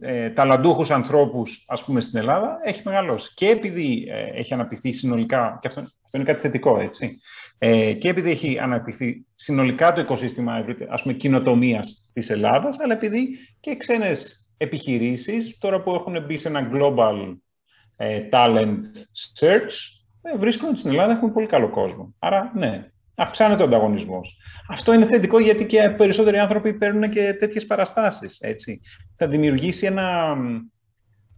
ε, ταλαντούχους ανθρώπους, ας πούμε, στην Ελλάδα, έχει μεγαλώσει. Και επειδή ε, έχει αναπτυχθεί συνολικά, και αυτό, αυτό είναι κάτι θετικό, έτσι, ε, και επειδή έχει αναπτυχθεί συνολικά το οικοσύστημα, ας πούμε, κοινοτομίας της Ελλάδας, αλλά επειδή και ξένες επιχειρήσεις, τώρα που έχουν μπει σε ένα global ε, talent search, ε, βρίσκονται ότι στην Ελλάδα έχουν πολύ καλό κόσμο. Άρα, ναι. Αυξάνεται ο ανταγωνισμός. Αυτό είναι θετικό γιατί και περισσότεροι άνθρωποι παίρνουν και τέτοιες παραστάσεις. Έτσι. Θα δημιουργήσει ένα,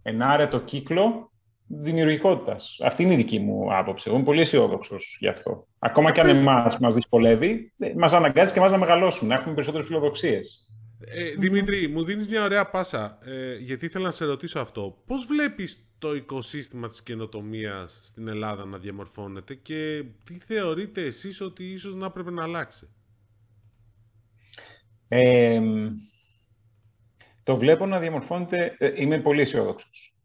ένα άρετο κύκλο δημιουργικότητας. Αυτή είναι η δική μου άποψη. Εγώ είμαι πολύ αισιόδοξος γι' αυτό. Ακόμα και αν εμάς μας δυσκολεύει, μας αναγκάζει και εμάς να μεγαλώσουμε, να έχουμε περισσότερες φιλοδοξίες. Ε, Δημήτρη, μου δίνεις μια ωραία πάσα, ε, γιατί ήθελα να σε ρωτήσω αυτό. Πώς βλέπεις το οικοσύστημα της καινοτομίας στην Ελλάδα να διαμορφώνεται και τι θεωρείτε εσείς ότι ίσως να πρέπει να αλλάξει? Ε, το βλέπω να διαμορφώνεται... Ε, είμαι πολύ αισιόδοξος.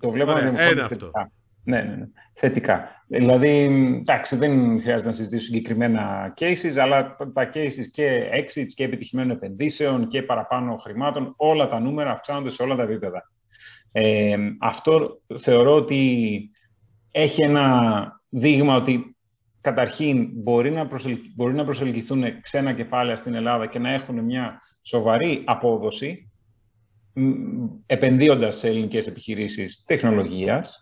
Το βλέπω ωραία, να διαμορφώνεται θετικά. Αυτό. Ναι, ναι, ναι, θετικά. Δηλαδή, εντάξει, δεν χρειάζεται να συζητήσω συγκεκριμένα cases, αλλά τα cases και exits και επιτυχημένων επενδύσεων και παραπάνω χρημάτων, όλα τα νούμερα αυξάνονται σε όλα τα επίπεδα. Ε, αυτό θεωρώ ότι έχει ένα δείγμα ότι καταρχήν μπορεί να, προσελκ... μπορεί να προσελκυθούν ξένα κεφάλαια στην Ελλάδα και να έχουν μια σοβαρή απόδοση επενδύοντας σε ελληνικές επιχειρήσεις τεχνολογίας.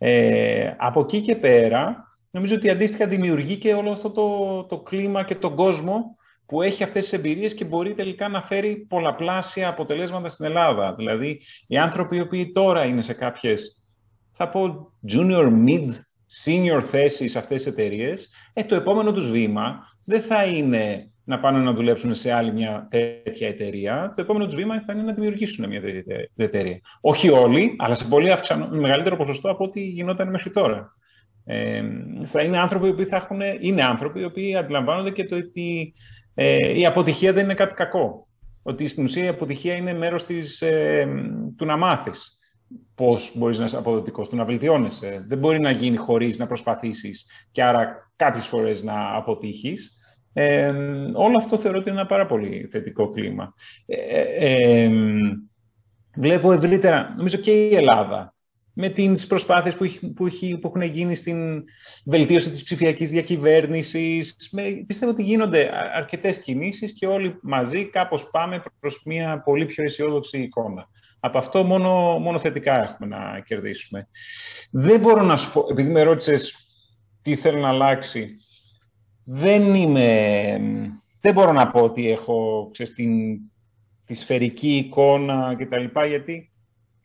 Ε, από εκεί και πέρα, νομίζω ότι αντίστοιχα δημιουργεί και όλο αυτό το, το κλίμα και τον κόσμο που έχει αυτές τις εμπειρίες και μπορεί τελικά να φέρει πολλαπλάσια αποτελέσματα στην Ελλάδα. Δηλαδή, οι άνθρωποι οι οποίοι τώρα είναι σε κάποιες, θα πω, junior, mid, senior θέσεις σε αυτές τις εταιρείες, ε, το επόμενο τους βήμα δεν θα είναι να πάνε να δουλέψουν σε άλλη μια τέτοια εταιρεία. Το επόμενο τους βήμα θα είναι να δημιουργήσουν μια τέτοια εταιρεία. Όχι όλοι, αλλά σε πολύ αυξανό, μεγαλύτερο ποσοστό από ό,τι γινόταν μέχρι τώρα. Ε, θα είναι άνθρωποι οι οποίοι θα έχουν, είναι άνθρωποι οι οποίοι αντιλαμβάνονται και το ότι ε, η αποτυχία δεν είναι κάτι κακό. Ότι στην ουσία η αποτυχία είναι μέρος της, ε, του να μάθεις πώς μπορείς να είσαι αποδοτικός, του να βελτιώνεσαι. Δεν μπορεί να γίνει χωρίς να προσπαθήσεις και άρα κάποιες φορές να αποτύχεις. Ε, όλο αυτό θεωρώ ότι είναι ένα πάρα πολύ θετικό κλίμα. Ε, ε, βλέπω ευρύτερα, νομίζω και η Ελλάδα, με τις προσπάθειες που, που, που έχουν γίνει στην βελτίωση της ψηφιακής διακυβέρνησης. Με, πιστεύω ότι γίνονται αρκετές κινήσεις και όλοι μαζί κάπως πάμε προς μια πολύ πιο αισιόδοξη εικόνα. Από αυτό μόνο, μόνο θετικά έχουμε να κερδίσουμε. Δεν μπορώ να σου πω, επειδή με ρώτησες τι θέλω να αλλάξει, Δεν, είμαι, δεν μπορώ να πω ότι έχω, ξέρεις, την, τη σφαιρική εικόνα κτλ. Γιατί,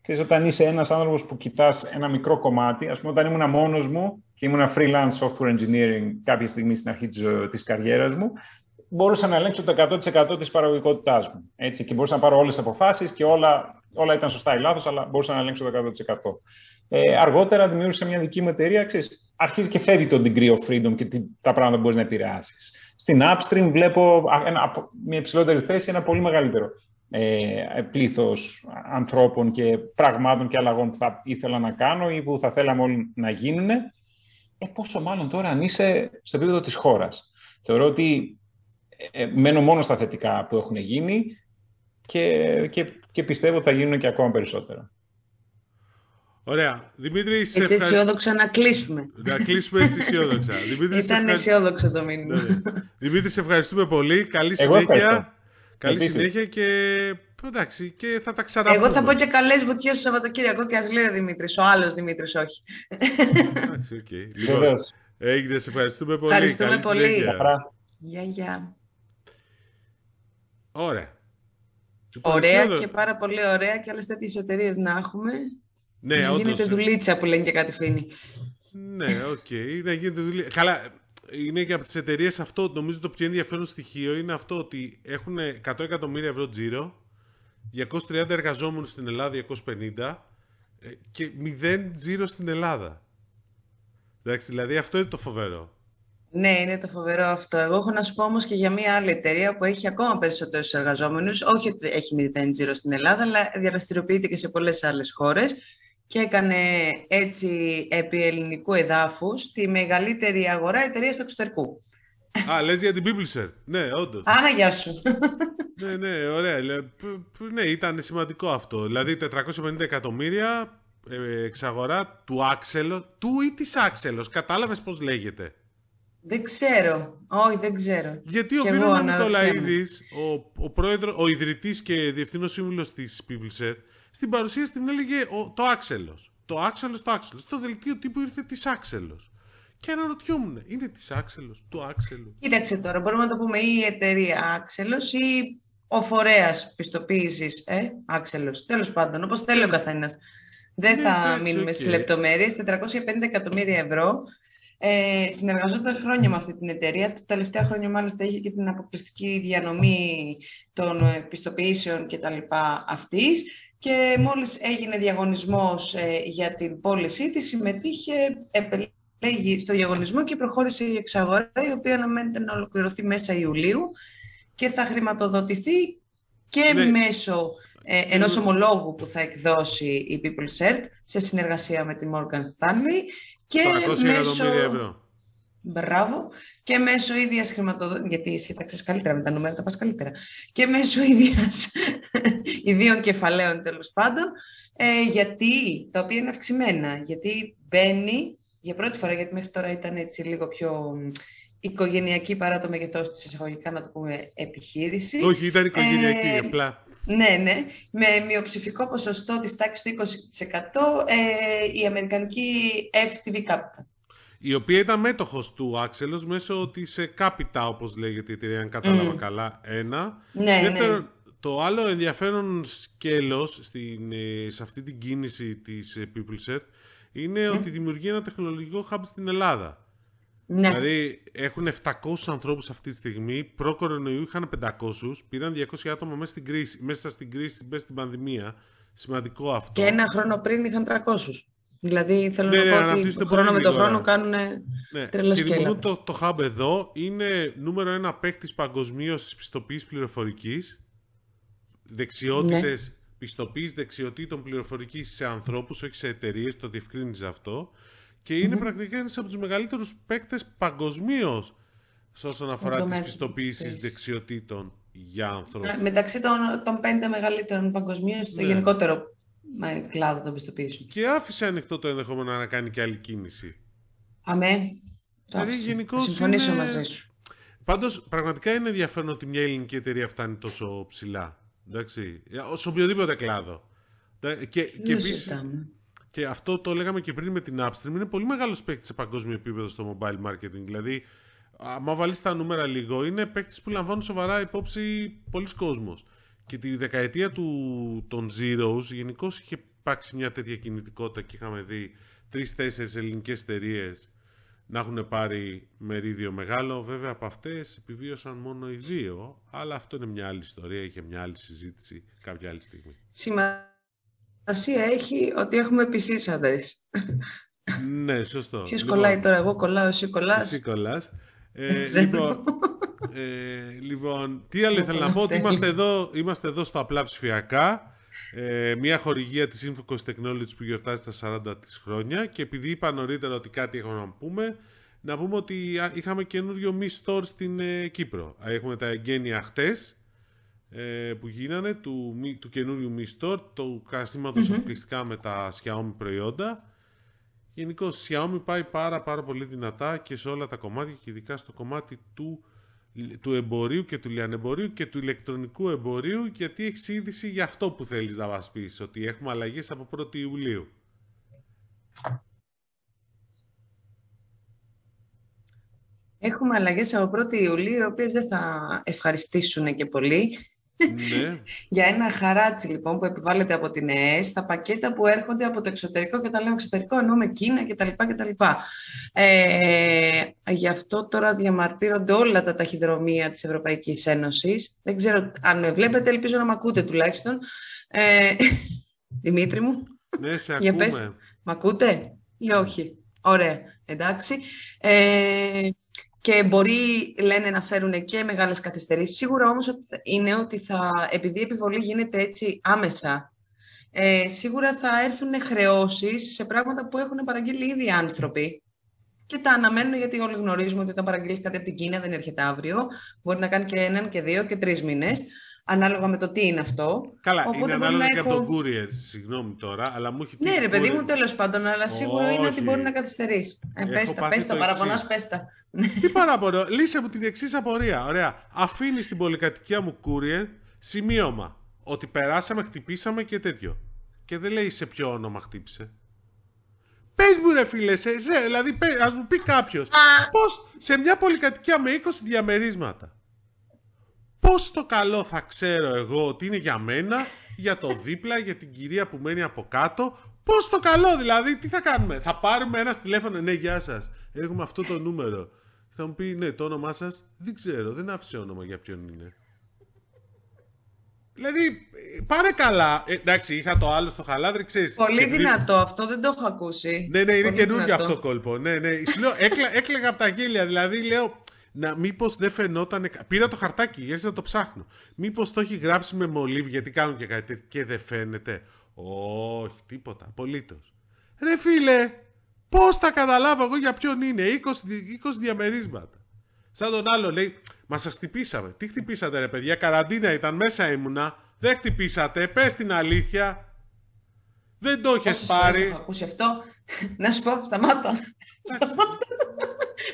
ξέρεις, όταν είσαι ένας άνθρωπος που κοιτάς ένα μικρό κομμάτι, ας πούμε, όταν ήμουν μόνος μου και ήμουν freelance software engineering κάποια στιγμή στην αρχή της, της καριέρας μου, μπορούσα να ελέγξω το εκατό τοις εκατό της παραγωγικότητάς μου. Έτσι, και μπορούσα να πάρω όλες τις αποφάσεις και όλα, όλα ήταν σωστά ή λάθος, αλλά μπορούσα να ελέγξω το εκατό τοις εκατό. Ε, αργότερα δημιούργησα μια δική μου εταιρεία, ξέρεις, αρχίζει και φεύγει το degree of freedom και τα πράγματα που μπορείς να επηρεάσεις. Στην Upstream βλέπω ένα, μια υψηλότερη θέση, ένα πολύ μεγαλύτερο ε, πλήθος ανθρώπων και πραγμάτων και αλλαγών που θα ήθελα να κάνω ή που θα θέλαμε όλοι να γίνουν. Ε, πόσο μάλλον τώρα αν είσαι στο επίπεδο της χώρας. Θεωρώ ότι ε, μένω μόνο στα θετικά που έχουν γίνει και, και, και πιστεύω ότι θα γίνουν και ακόμα περισσότερα. Ωραία. Δημήτρη, έτσι ευχαρισ... αισιόδοξα να κλείσουμε. Να κλείσουμε έτσι αισιόδοξα. Δημήτρη, ήταν ευχαρισ... αισιόδοξο το μήνυμα. Δημήτρη, σε ευχαριστούμε πολύ. Καλή συνέχεια. Καλή Επίσης. συνέχεια και... Εντάξει, και θα τα ξαναπούμε. Εγώ θα πω και καλές βουτιές στο Σαββατοκύριακο και ας λέει ο Δημήτρης, ο άλλος Δημήτρης, όχι. Εντάξει, okay. Λοιπόν, έγινε, σε ευχαριστούμε πολύ. Ευχαριστούμε Καλή πολύ. Γεια, γεια. Ωραία. Ωραία και πάρα πολύ ωραία και άλλες τέτοιες εταιρείες να έχουμε. Ναι, να γίνεται δουλίτσα που λένε και κάτι φίνει. Ναι, οκ. Okay. Να γίνεται δουλίτσα. Καλά, είναι και από τις εταιρείες αυτό, νομίζω το πιο ενδιαφέρον στοιχείο είναι αυτό ότι έχουν εκατό εκατομμύρια ευρώ τζίρο, διακόσιοι τριάντα εργαζόμενους στην Ελλάδα, διακόσιοι πενήντα και μηδέν τζίρο στην Ελλάδα. Εντάξει, δηλαδή αυτό είναι το φοβερό. Ναι, είναι το φοβερό αυτό. Εγώ έχω να σου πω όμως και για μια άλλη εταιρεία που έχει ακόμα περισσότερους εργαζόμενους, όχι ότι έχει μηδέν τζίρο στην Ελλάδα, αλλά διαδραστηριοποιείται και σε πολλές άλλες χώρες και έκανε έτσι επί ελληνικού εδάφους τη μεγαλύτερη αγορά εταιρείας του εξωτερικού. Α, λες για την Publisher. Ναι, όντως. Α, γεια σου. Ναι, ναι, ωραία. Ναι, ήταν σημαντικό αυτό. Δηλαδή, τετρακόσια πενήντα εκατομμύρια εξαγορά του Άξελο, του ή της Άξελος. Κατάλαβες πώς λέγεται. Δεν ξέρω. Όχι, δεν ξέρω. Γιατί ο Βίρονο Νικολαΐδης, ο, ο, πρόεδρο, ο ιδρυτής και διευθύνος σύμβουλος της Publisher, στην παρουσίαση την έλεγε ο, το Άξελος. Το Άξελος, το Άξελος. Στο δελτίο τύπου ήρθε της Άξελος. Και αναρωτιόμουν, είναι της Άξελος, του Άξελου. Κοίταξε τώρα, μπορούμε να το πούμε ή η εταιρεία Άξελος ή ο φορέας πιστοποίησης ε, Άξελος. Τέλος πάντων, όπως θέλει ο καθένας. Δεν ναι, θα μείνουμε okay. στις λεπτομέρειες. τετρακόσια πενήντα εκατομμύρια ευρώ. Ε, συνεργαζόταν χρόνια με αυτή την εταιρεία. Τα τελευταία χρόνια μάλιστα είχε και την αποκλειστική διανομή των πιστοποιήσεων κτλ. Αυτής. Και μόλις έγινε διαγωνισμός ε, για την πώλησή της, συμμετείχε επελέγει στο διαγωνισμό και προχώρησε η εξαγορά, η οποία αναμένεται να ολοκληρωθεί μέσα Ιουλίου και θα χρηματοδοτηθεί και ναι. μέσω ε, ενός ομολόγου που θα εκδώσει η PeopleCert σε συνεργασία με τη Morgan Stanley και μέσω... ευρώ. Μπράβο. Και μέσω ίδιας χρηματοδότησης, γιατί εσύ τα ξέρεις καλύτερα με τα νούμερα, τα πας καλύτερα, και μέσω ίδιας ιδίων κεφαλαίων τέλος πάντων, ε, γιατί, τα οποία είναι αυξημένα, γιατί μπαίνει για πρώτη φορά, γιατί μέχρι τώρα ήταν έτσι λίγο πιο οικογενειακή παρά το μεγεθός της εισαγωγικά, να το πούμε, επιχείρηση. Όχι, ήταν οικογενειακή, ε, απλά. Ναι, ναι. Με μειοψηφικό ποσοστό της τάξης του είκοσι τοις εκατό ε, η αμερικανική εφ τι βι Capital. Η οποία ήταν μέτοχος του Άξελος μέσω της Capital, όπως λέγεται η εταιρεία, αν κατάλαβα mm. καλά, ένα. Ναι, δεύτερο, ναι. Το άλλο ενδιαφέρον σκέλος στην, σε αυτή την κίνηση της PeopleCert είναι mm. ότι δημιουργεί ένα τεχνολογικό hub στην Ελλάδα. Ναι. Δηλαδή έχουν επτακόσιους ανθρώπους αυτή τη στιγμή, προ-κορονοϊού είχαν πεντακόσιους, πήραν διακόσια άτομα μέσα στην κρίση, μέσα στην κρίση, μέσα στην πανδημία. Σημαντικό αυτό. Και ένα χρόνο πριν είχαν τριακόσιους. Δηλαδή θέλω ναι, να πω ότι χρόνο με τον χρόνο κάνουν ναι. τρελοσκέλα. Το, το hub εδώ είναι νούμερο ένα παίκτης παγκοσμίως της πιστοποίησης πληροφορικής, δεξιότητες... Ναι. Πιστοποίηση δεξιοτήτων πληροφορικής σε ανθρώπους, όχι σε εταιρείες, το διευκρίνησε αυτό. Και είναι mm-hmm. πρακτικά ένας από τους μεγαλύτερους παίκτες παγκοσμίως όσον αφορά τις πιστοποίησεις δεξιοτήτων για ανθρώπους. Μεταξύ των, των πέντε μεγαλύτερων παγκοσμίως, στο ναι. γενικότερο κλάδο των πιστοποίησεων. Και άφησε ανοιχτό το ενδεχόμενο να κάνει και άλλη κίνηση. Αμέ. Το άφησε. Θα συμφωνήσω είναι... μαζί σου. Πάντως, πραγματικά είναι ενδιαφέρον ότι μια ελληνική εταιρεία φτάνει τόσο ψηλά. Εντάξει, σε οποιοδήποτε κλάδο. Και, και, επίσης, και αυτό το λέγαμε και πριν με την Upstream, είναι πολύ μεγάλος παίκτης σε παγκόσμιο επίπεδο στο mobile marketing. Δηλαδή, άμα βάλεις τα νούμερα λίγο, είναι παίκτης που λαμβάνουν σοβαρά υπόψη πολλοί κόσμος. Και τη δεκαετία του, των Zeros, γενικώς είχε υπάρξει μια τέτοια κινητικότητα και είχαμε δει τρεις-τέσσερις ελληνικές εταιρείες να έχουν πάρει μερίδιο μεγάλο. Βέβαια από αυτές επιβίωσαν μόνο οι δύο, αλλά αυτό είναι μια άλλη ιστορία και μια άλλη συζήτηση κάποια άλλη στιγμή. Σημασία έχει ότι έχουμε πισίσαντες. Ναι, σωστό. Ποιος λοιπόν, κολλάει τώρα, εγώ κολλάω, εσύ κολλάς. Εσύ κολλάς. Ε, λοιπόν, ε, λοιπόν, τι άλλο ήθελα να πω, ότι είμαστε εδώ, είμαστε εδώ στο Απλά Ψηφιακά. Ε, μια χορηγία της InfoQuest Technologies που γιορτάζει τα σαράντα της χρόνια και επειδή είπα νωρίτερα ότι κάτι έχω να πούμε, να πούμε ότι είχαμε καινούριο Mi Store στην ε, Κύπρο. Έχουμε τα εγγένεια χτες ε, που γίνανε του, του καινούριου Mi Store, του καταστήματος mm-hmm. αποκλειστικά με τα Xiaomi προϊόντα. Γενικώς η Xiaomi πάει πάρα πάρα πολύ δυνατά και σε όλα τα κομμάτια και ειδικά στο κομμάτι του του εμπορίου και του λιανεμπορίου και του ηλεκτρονικού εμπορίου, γιατί έχεις είδηση για αυτό που θέλεις να μας πεις, ότι έχουμε αλλαγές από πρώτη Ιουλίου. Έχουμε αλλαγές από πρώτη Ιουλίου, οι οποίες δεν θα ευχαριστήσουν και πολύ. Ναι. Για ένα χαράτσι λοιπόν που επιβάλλεται από την ΕΕ στα πακέτα που έρχονται από το εξωτερικό, και τα λέω εξωτερικό εννοούμε Κίνα κτλ. Ε, γι' αυτό τώρα διαμαρτύρονται όλα τα ταχυδρομεία της Ευρωπαϊκής Ένωσης. Δεν ξέρω αν με βλέπετε, ελπίζω να μ' ακούτε τουλάχιστον. Ε, Δημήτρη μου. Ναι, σε ακούμε. Για πες, μ' ακούτε ή όχι? Ωραία, εντάξει. Ε, Και μπορεί, λένε, να φέρουν και μεγάλες καθυστερήσεις. Σίγουρα όμως είναι ότι θα, επειδή η επιβολή γίνεται έτσι άμεσα, ε, σίγουρα θα έρθουν χρεώσεις σε πράγματα που έχουν παραγγείλει ήδη άνθρωποι. Και τα αναμένουν, γιατί όλοι γνωρίζουμε ότι όταν παραγγείλει κάτι από την Κίνα δεν έρχεται αύριο. Μπορεί να κάνει και έναν και δύο και τρεις μήνες, ανάλογα με το τι είναι αυτό. Καλά, οπότε είναι ανάλογα και έχω... από τον courier, συγγνώμη τώρα, αλλά μου έχει τύχει. Ναι, ρε παιδί μου, τέλος πάντων, αλλά σίγουρο είναι ότι μπορεί να καθυστερήσει. Ε, πες τα, πες τα, παραπονάς, πες τα. Τι παραπονώ, λύσε μου την εξής απορία. Ωραία. Αφήνεις την πολυκατοικία μου courier σημείωμα ότι περάσαμε, χτυπήσαμε και τέτοιο. Και δεν λέει σε ποιο όνομα χτύπησε. Πες μου, ρε φίλε, σε, σε, δηλαδή πες, ας μου πει κάποιος, πώς σε μια πολυκατοικία με είκοσι διαμερίσματα. Πώς το καλό θα ξέρω εγώ ότι είναι για μένα, για το δίπλα, για την κυρία που μένει από κάτω? Πώς το καλό δηλαδή, τι θα κάνουμε? Θα πάρουμε ένα τηλέφωνο, ναι, γεια σας, έχουμε αυτό το νούμερο. Θα μου πει, ναι, το όνομά σας? Δεν ξέρω, δεν άφησε όνομα για ποιον είναι. Δηλαδή, πάρε καλά. Ε, εντάξει, είχα το άλλο στο χαλάδρι, ξέρεις. Πολύ δυνατό, αυτό δεν το έχω ακούσει. Ναι, ναι, είναι καινούργιο αυτό κόλπο. Ναι, ναι. Λέω, έκλα, έκλαιγα από τα γέλια, δηλαδή λέω. Να, μήπως δεν φαινόταν. Πήρα το χαρτάκι, γιατί να το ψάχνω. Μήπως το έχει γράψει με μολύβι, γιατί κάνουν και κάτι τέτοιο και δεν φαίνεται. Όχι, τίποτα, απολύτως. Ρε φίλε, πώς θα καταλάβω εγώ για ποιον είναι? είκοσι διαμερίσματα. Σαν τον άλλο λέει, μα σας χτυπήσαμε. Τι χτυπήσατε, ρε παιδιά? Καραντίνα ήταν, μέσα ήμουνα. Δεν χτυπήσατε, πες την αλήθεια. Δεν το έχεις πάρει. Έχω ακούσει αυτό. Να σου πω, σταμάτα. Σταμάτα.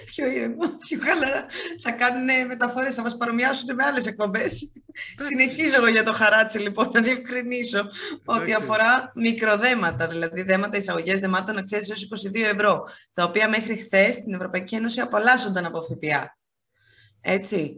Πιο ήρεμα, πιο χαλαρά. Θα κάνουν μεταφορές, θα μας παρομοιάσουν με άλλες εκπομπές. Συνεχίζω εγώ για το χαράτσι, λοιπόν, να διευκρινίσω ότι αφορά μικροδέματα, δηλαδή δέματα εισαγωγές δεμάτων αξίας έως είκοσι δύο ευρώ, τα οποία μέχρι χθες στην Ευρωπαϊκή Ένωση απαλλάσσονταν από ΦΠΑ. Έτσι.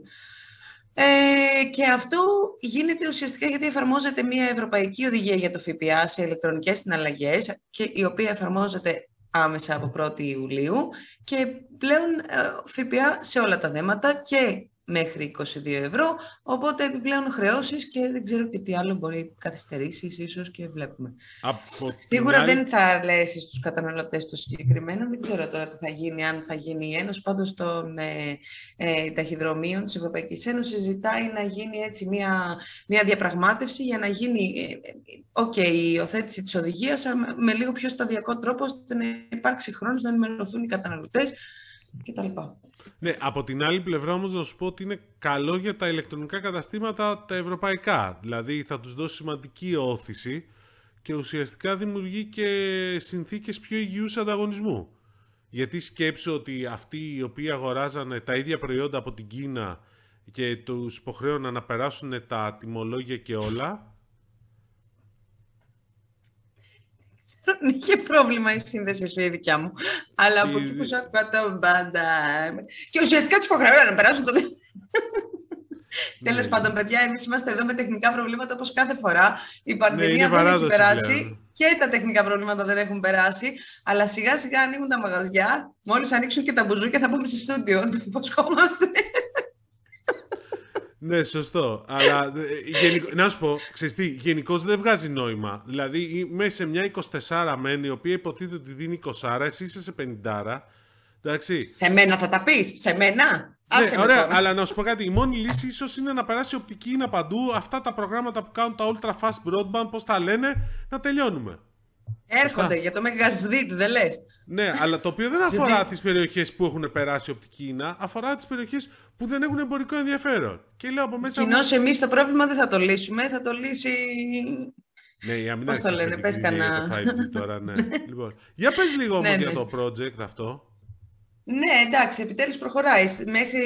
Ε, και αυτό γίνεται ουσιαστικά γιατί εφαρμόζεται μια ευρωπαϊκή οδηγία για το ΦΠΑ σε ηλεκτρονικές συναλλαγές, και η οποία εφαρμόζεται άμεσα από πρώτη Ιουλίου, και πλέον ε, ΦΠΑ σε όλα τα δέματα και μέχρι είκοσι δύο ευρώ, οπότε επιπλέον χρεώσεις και δεν ξέρω και τι άλλο μπορεί, καθυστερήσεις ίσως, και βλέπουμε. Από Σίγουρα άλλη... δεν θα αρέσει στους καταναλωτές το συγκεκριμένο, δεν ξέρω τώρα τι θα γίνει, αν θα γίνει η Ένωση. Πάντως των ε, ε, ταχυδρομείων της Ευρωπαϊκής Ένωσης ζητάει να γίνει έτσι μια, μια διαπραγμάτευση για να γίνει οκ, ε, ε, okay, η υιοθέτηση της οδηγίας με λίγο πιο σταδιακό τρόπο, ώστε να υπάρξει χρόνος να ενημερωθούν οι καταναλωτές κτλ. Ναι, από την άλλη πλευρά όμως να σου πω ότι είναι καλό για τα ηλεκτρονικά καταστήματα τα ευρωπαϊκά. Δηλαδή θα τους δώσει σημαντική όθηση και ουσιαστικά δημιουργεί και συνθήκες πιο υγιούς ανταγωνισμού. Γιατί σκέψω ότι αυτοί οι οποίοι αγοράζανε τα ίδια προϊόντα από την Κίνα και τους υποχρέωναν να περάσουν τα τιμολόγια και όλα... Δεν είχε πρόβλημα η σύνδεση σου η δικιά μου. Αλλά από εκεί που σου άκουγα το μπάντα. Και ουσιαστικά τους υποχρεώνω να περάσουν το δεύτερο. Τέλος πάντων, παιδιά, εμείς είμαστε εδώ με τεχνικά προβλήματα όπως κάθε φορά. Η πανδημία δεν έχει περάσει και τα τεχνικά προβλήματα δεν έχουν περάσει. Αλλά σιγά σιγά ανοίγουν τα μαγαζιά. Μόλις ανοίξουν και τα μπουζούκια θα πάμε σε στούντιο. Το υποσχόμαστε. Ναι, σωστό. Αλλά γενικ... να σου πω, ξέρεις τι, γενικώς δεν βγάζει νόημα. Δηλαδή, μέσα σε μια εικοσιτεσσάρα μένει, η οποία υποτίθεται ότι δίνει είκοσι, εσύ είσαι σε πενήντα. Εντάξει. Σε μένα θα τα πεις, σε μένα. Ναι, Άσε ωραία, με αλλά να σου πω κάτι. Η μόνη λύση ίσως είναι να περάσει οπτική ή να παντού αυτά τα προγράμματα που κάνουν τα ultra fast broadband, πώς τα λένε, να τελειώνουμε. Έρχονται Αυτά. Για το MegaSDIT, δεν λες? Ναι, αλλά το οποίο δεν αφορά τις περιοχές που έχουν περάσει οπτική ίνα, αφορά τις περιοχές που δεν έχουν εμπορικό ενδιαφέρον. Και λέω από μέσα. Κοινώς εμείς το πρόβλημα δεν θα το λύσουμε, θα το λύσει. Ναι, η αμυνά Πώς το λένε, πες κανά. Ναι. Λοιπόν, για πες λίγο όμως ναι, για ναι. το project αυτό. Ναι, εντάξει, επιτέλους προχωράει. Μέχρι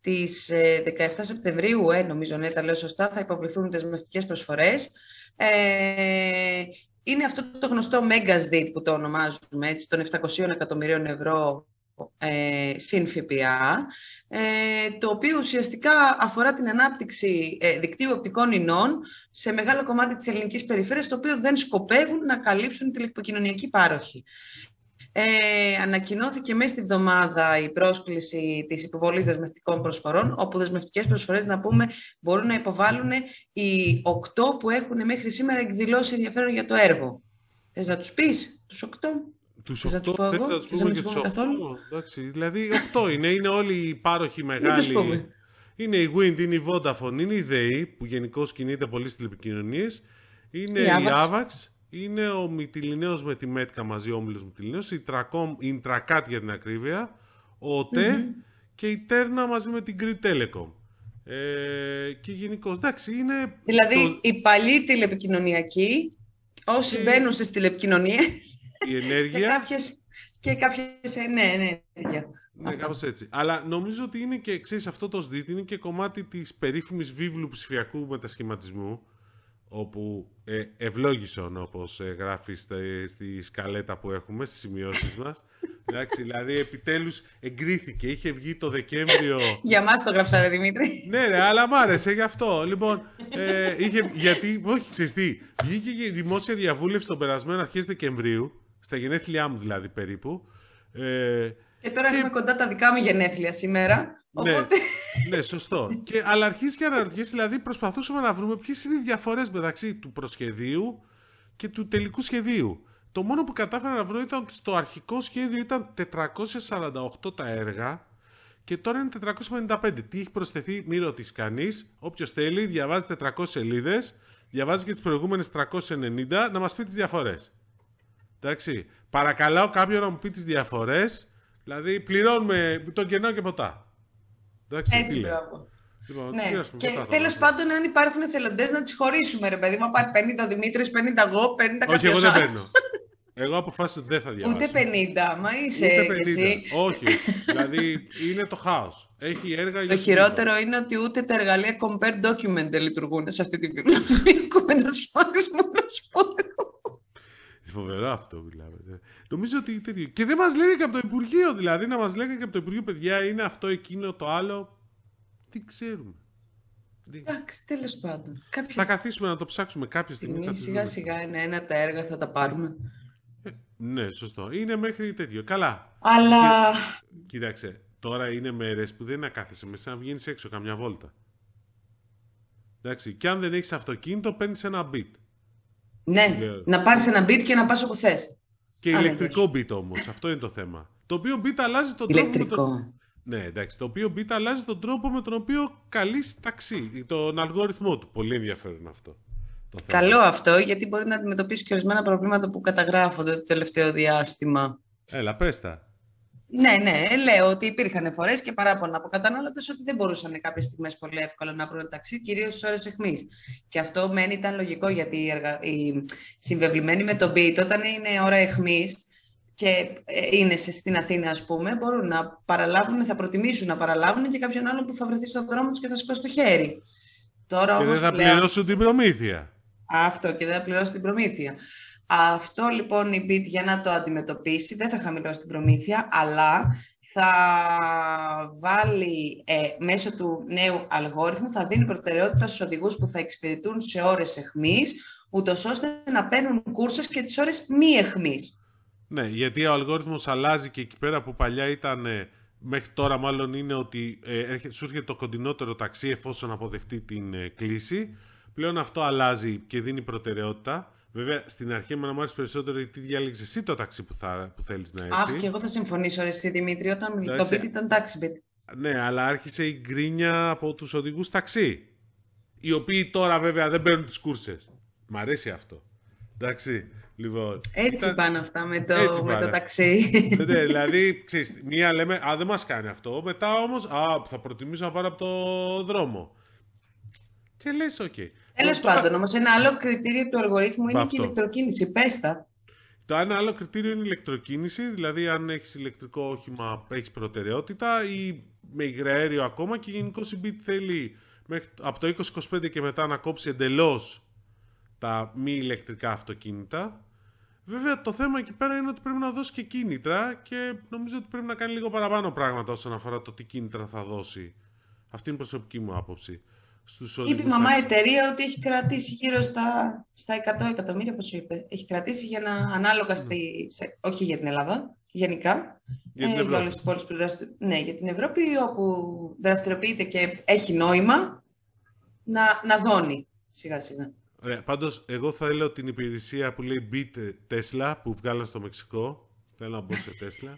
της δεκαεφτά Σεπτεμβρίου, ε, νομίζω, ναι, τα λέω σωστά, θα υποβληθούν δεσμευτικές προσφορές. Ε, είναι αυτό το γνωστό MEGASDIT που το ονομάζουμε, έτσι, των επτακοσίων εκατομμυρίων ευρώ ε, συν ΦΠΑ, ε, το οποίο ουσιαστικά αφορά την ανάπτυξη ε, δικτύου οπτικών ινών σε μεγάλο κομμάτι της ελληνικής περιφέρειας, το οποίο δεν σκοπεύουν να καλύψουν τηλεπικοινωνιακή πάροχη. Ε, ανακοινώθηκε μέσα στη εβδομάδα η πρόσκληση της υποβολής δεσμευτικών προσφορών, όπου δεσμευτικές προσφορές, να πούμε, μπορούν να υποβάλουν οι οκτώ που έχουν μέχρι σήμερα εκδηλώσει ενδιαφέρον για το έργο. Θες να τους πεις, τους οκτώ? Τους οκτώ, πω θες να τους πούμε και τους καθόλου. Εντάξει, δηλαδή οκτώ είναι, είναι όλοι οι πάροχοι μεγάλοι. Είναι η Wind, είναι η Vodafone, είναι η Day, που γενικώς κινείται πολύ στις τηλεπικοινωνίες. Είναι η, η Avax. Είναι ο Μυτιληναίος με τη Μέτκα μαζί, ο Όμιλος Μυτιληναίος, η Intracat για την ακρίβεια, ο ΟΤΕ mm-hmm. και η Τέρνα μαζί με την Greek Telecom. Ε, και γενικώς, εντάξει, είναι... Δηλαδή, το... οι παλιοί τηλεπικοινωνιακοί, όσοι και... μπαίνουν στις τηλεπικοινωνίες... Η ενέργεια... και κάποιες, και κάποιες... ναι, ναι, ενέργεια. Ναι, κάπως έτσι. Αλλά νομίζω ότι είναι και, ξέρεις, αυτό το ΣΔΙΤ είναι και κομμάτι της περίφημης βίβλου ψηφιακού μετασχηματισμού, όπου ε, ευλόγησον, όπως ε, γράφει στη, στη σκαλέτα που έχουμε, στις σημειώσεις μας. Εντάξει, δηλαδή επιτέλους εγκρίθηκε, είχε βγει το Δεκέμβριο... Για μας το γράψανε, Δημήτρη. Ναι, ναι, αλλά μ' άρεσε γι' αυτό. Λοιπόν, ε, είχε, γιατί, όχι, ξέρεις τι, βγήκε η δημόσια διαβούλευση τον περασμένο αρχές Δεκεμβρίου, στα γενέθλιά μου δηλαδή περίπου. Ε, και τώρα και... έχουμε κοντά τα δικά μου γενέθλια σήμερα. Οπότε... ναι, ναι, σωστό. Και, αλλά αρχίζει και αναρωτιέσαι, δηλαδή προσπαθούσαμε να βρούμε ποιες είναι οι διαφορές μεταξύ του προσχεδίου και του τελικού σχεδίου. Το μόνο που κατάφερα να βρω ήταν ότι στο αρχικό σχέδιο ήταν τετρακόσια σαράντα οκτώ τα έργα και τώρα είναι τετρακόσια πενήντα πέντε. Τι έχει προσθεθεί, μη ρωτήσει κανείς. Όποιος θέλει, διαβάζει τετρακόσιες σελίδες, διαβάζει και τις προηγούμενες τριακόσιες ενενήντα, να μας πει τις διαφορές. Εντάξει. Παρακαλώ κάποιον να μου πει τις διαφορές. Δηλαδή, πληρώνουμε τον κενό και ποτά. Εντάξει, έτσι πράγμα. Λοιπόν, ναι. Και τέλος πάντων, αν υπάρχουν εθελοντές, να τις χωρίσουμε, ρε παιδί μου. Πάρει πενήντα ο Δημήτρης, πενήντα εγώ, πενήντα. Όχι, εγώ δεν παίρνω. Εγώ αποφάσισα ότι δεν θα διαβάσω. Ούτε πενήντα, μα είσαι ούτε πενήντα. Εσύ. Όχι. Δηλαδή είναι το χάος. Έχει έργα για το χειρότερο πενήντα. Είναι ότι ούτε τα εργαλεία compare document δεν λειτουργούν σε αυτή την βιβλιοθήκη μετασχηματισμού. Φοβερό αυτό μιλάμε. Νομίζω ότι τέτοιο. Και δεν μας λένε και από το Υπουργείο, δηλαδή να μας λένε και από το Υπουργείο, παιδιά, είναι αυτό, εκείνο, το άλλο. Τι ξέρουμε. Εντάξει, τέλος πάντων. Κάποιες... Θα καθίσουμε να το ψάξουμε κάποια στιγμή. Σιγά-σιγά ένα-ένα τα έργα θα τα πάρουμε. Ε, ναι, σωστό. Είναι μέχρι τέτοιο. Καλά. Αλλά. Κοίταξε, τώρα είναι μέρες που δεν είναι να κάθεσαι μέσα, να βγαίνεις έξω καμιά βόλτα. Εντάξει, και αν δεν έχεις αυτοκίνητο, παίρνεις ένα beat. Ναι, λέω, να πάρεις ένα beat και να πας όπου θες. Και Ά, ηλεκτρικό beat όμως, αυτό είναι το θέμα. Το οποίο beat αλλάζει τον ηλεκτρικό. τρόπο. Τον... Ναι, εντάξει, το οποίο beat αλλάζει τον τρόπο με τον οποίο καλείς ταξί, τον αλγόριθμό του. Πολύ ενδιαφέρον αυτό. Το θέμα. Καλό αυτό, γιατί μπορεί να αντιμετωπίσει και ορισμένα προβλήματα που καταγράφονται το τελευταίο διάστημα. Έλα, πες τα. Ναι, ναι, λέω ότι υπήρχαν φορές και παράπονα από κατανάλωτες ότι δεν μπορούσαν κάποιες στιγμές πολύ εύκολα να βρουν ταξί, κυρίως στις ώρες αιχμής. Και αυτό μένει, ήταν λογικό, γιατί οι, εργα... οι συμβεβλημένοι με τον Beat, όταν είναι ώρα αιχμής και είναι στην Αθήνα, ας πούμε, μπορούν να παραλάβουν, θα προτιμήσουν να παραλάβουν και κάποιον άλλον που θα βρεθεί στον δρόμο τους και θα σηκώσει το χέρι. Τώρα, και δεν θα πλέον... πληρώσουν την προμήθεια. Αυτό, και δεν θα πληρώσουν την προμήθεια. Αυτό λοιπόν η Beat για να το αντιμετωπίσει δεν θα χαμηλώσει την προμήθεια, αλλά θα βάλει ε, μέσω του νέου αλγόριθμου, θα δίνει προτεραιότητα στους οδηγούς που θα εξυπηρετούν σε ώρες αιχμής, ούτως ώστε να παίρνουν κούρσες και τις ώρες μη αιχμής. Ναι, γιατί ο αλγόριθμος αλλάζει και εκεί πέρα που παλιά ήταν, μέχρι τώρα μάλλον είναι ότι ε, σου έρχεται το κοντινότερο ταξί εφόσον αποδεχτεί την ε, κλίση. Πλέον αυτό αλλάζει και δίνει προτεραιότητα. Βέβαια, στην αρχή εμένα μου άρεσε περισσότερο τι διάλεξε εσύ το ταξί που, θα, που θέλεις να έρθει. Αχ, και εγώ θα συμφωνήσω, ρε εσύ, Δημήτρη, όταν εντάξει, το Beat ήταν ταξί Beat. Ναι, αλλά άρχισε η γκρίνια από τους οδηγούς ταξί, οι οποίοι τώρα βέβαια δεν παίρνουν τις κούρσες. Μ' αρέσει αυτό. Εντάξει, λοιπόν. Έτσι ήταν... πάνε αυτά με το, με το ταξί. Ναι, δηλαδή, ξέρεις, μία λέμε, α, δεν μας κάνει αυτό, μετά όμως, α, θα προτιμήσω να πάρω από το δρόμο. Και λες, οκ. Okay. Τέλος πάντων, όμως ένα άλλο κριτήριο του αλγορίθμου είναι αυτό. Και η ηλεκτροκίνηση. Πες τα. Το ένα άλλο κριτήριο είναι η ηλεκτροκίνηση, δηλαδή αν έχεις ηλεκτρικό όχημα έχεις προτεραιότητα, ή με υγραέριο ακόμα, και γενικώς η Beat θέλει από το είκοσι είκοσι πέντε και μετά να κόψει εντελώς τα μη ηλεκτρικά αυτοκίνητα. Βέβαια το θέμα εκεί πέρα είναι ότι πρέπει να δώσει και κίνητρα και νομίζω ότι πρέπει να κάνει λίγο παραπάνω πράγματα όσον αφορά το τι κίνητρα θα δώσει. Αυτή είναι η προσωπική μου άποψη. Είπε η μαμά εταιρεία ότι έχει κρατήσει γύρω στα, στα εκατό εκατομμύρια, πώς σου είπε. Έχει κρατήσει για να ανάλογα, στη, σε, όχι για την Ελλάδα, γενικά. Για, την ε, για όλες τις πόλεις που δραστηριοποιείται. Ναι, για την Ευρώπη, όπου δραστηριοποιείται και έχει νόημα να, να δώνει σιγά σιγά. Ρε, πάντως, εγώ θα έλεγα την υπηρεσία που λέει Beat Tesla που βγάλα στο Μεξικό. Θέλω να μπω σε Tesla.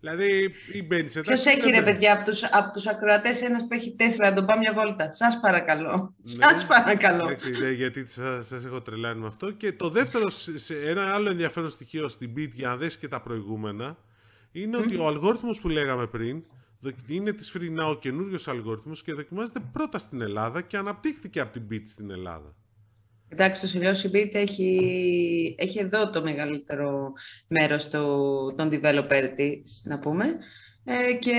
Δηλαδή, ή μπαίνεις σε Ποιος έχει ρε παιδιά από τους, από τους ακροατές, ένας που έχει Tesla, να τον πάω μια βόλτα. Σας παρακαλώ. Ναι, σας παρακαλώ. Έξι, γιατί σας, σας έχω τρελάνει με αυτό. Και το δεύτερο, σε ένα άλλο ενδιαφέρον στοιχείο στην Beat, για να δεις και τα προηγούμενα, είναι mm-hmm. ότι ο αλγόριθμος που λέγαμε πριν είναι της Free Now, ο καινούριος αλγόριθμος, και δοκιμάζεται πρώτα στην Ελλάδα και αναπτύχθηκε από την Beat στην Ελλάδα. Εντάξει, το σιλιός η Beat έχει, έχει εδώ το μεγαλύτερο μέρος το, των developer της, να πούμε. Ε, και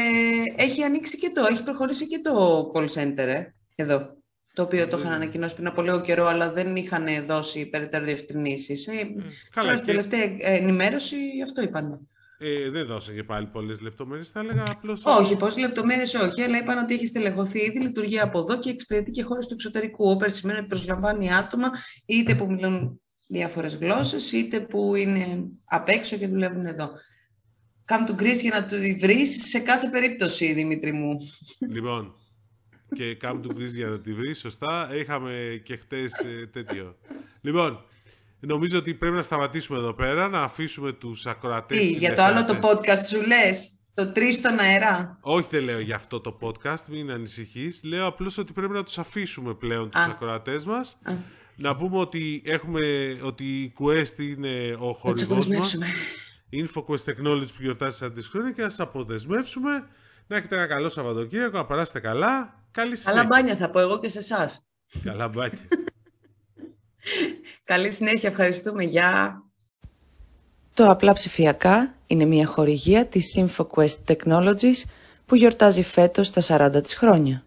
έχει ανοίξει και το, έχει προχωρήσει και το call center ε, εδώ. Το οποίο mm. το είχαν ανακοινώσει πριν από λίγο καιρό, αλλά δεν είχαν δώσει περαιτέρω διευκρινήσεις. Ε, Καλά, και... τελευταία ενημέρωση αυτό είπαν. Ε, δεν δώσαν και πάλι πολλές λεπτομέρειες, θα έλεγα απλώς... Όχι, πολλές λεπτομέρειες όχι, αλλά είπαν ότι έχει στελεχωθεί ήδη, λειτουργεί από εδώ και εξυπηρετεί και χώρες του εξωτερικού. Όπερ σημαίνει ότι προσλαμβάνει άτομα, είτε που μιλούν διάφορες γλώσσες, είτε που είναι απ' έξω και δουλεύουν εδώ. Come to Greece για να του βρεις σε κάθε περίπτωση, Δημήτρη μου. Λοιπόν, και come to Greece για να τη βρεις, σωστά, είχαμε και χτες τέτοιο. Λοιπόν... Νομίζω ότι πρέπει να σταματήσουμε εδώ πέρα, να αφήσουμε τους ακροατές. Τι, για το άλλο το podcast σου λες, το τρεις στον αερά. Όχι, δεν λέω για αυτό το podcast, μην ανησυχείς. Λέω απλώς ότι πρέπει να τους αφήσουμε πλέον τους Α. ακροατές μας. Α. Να πούμε ότι, έχουμε, ότι η Quest είναι ο χορηγός μας. InfoQuest Technologies που γιορτάζει σαν τη χρόνια, και να σας αποδεσμεύσουμε. Να έχετε ένα καλό Σαββατοκύριακο, να περάσετε καλά. Καλή συνέχεια. Καλά μπάνια θα πω εγώ και σε εσάς. Καλά μπάνια. Καλή συνέχεια, ευχαριστούμε, γεια! Το Απλά Ψηφιακά είναι μια χορηγία της InfoQuest Technologies που γιορτάζει φέτος τα σαράντα της χρόνια.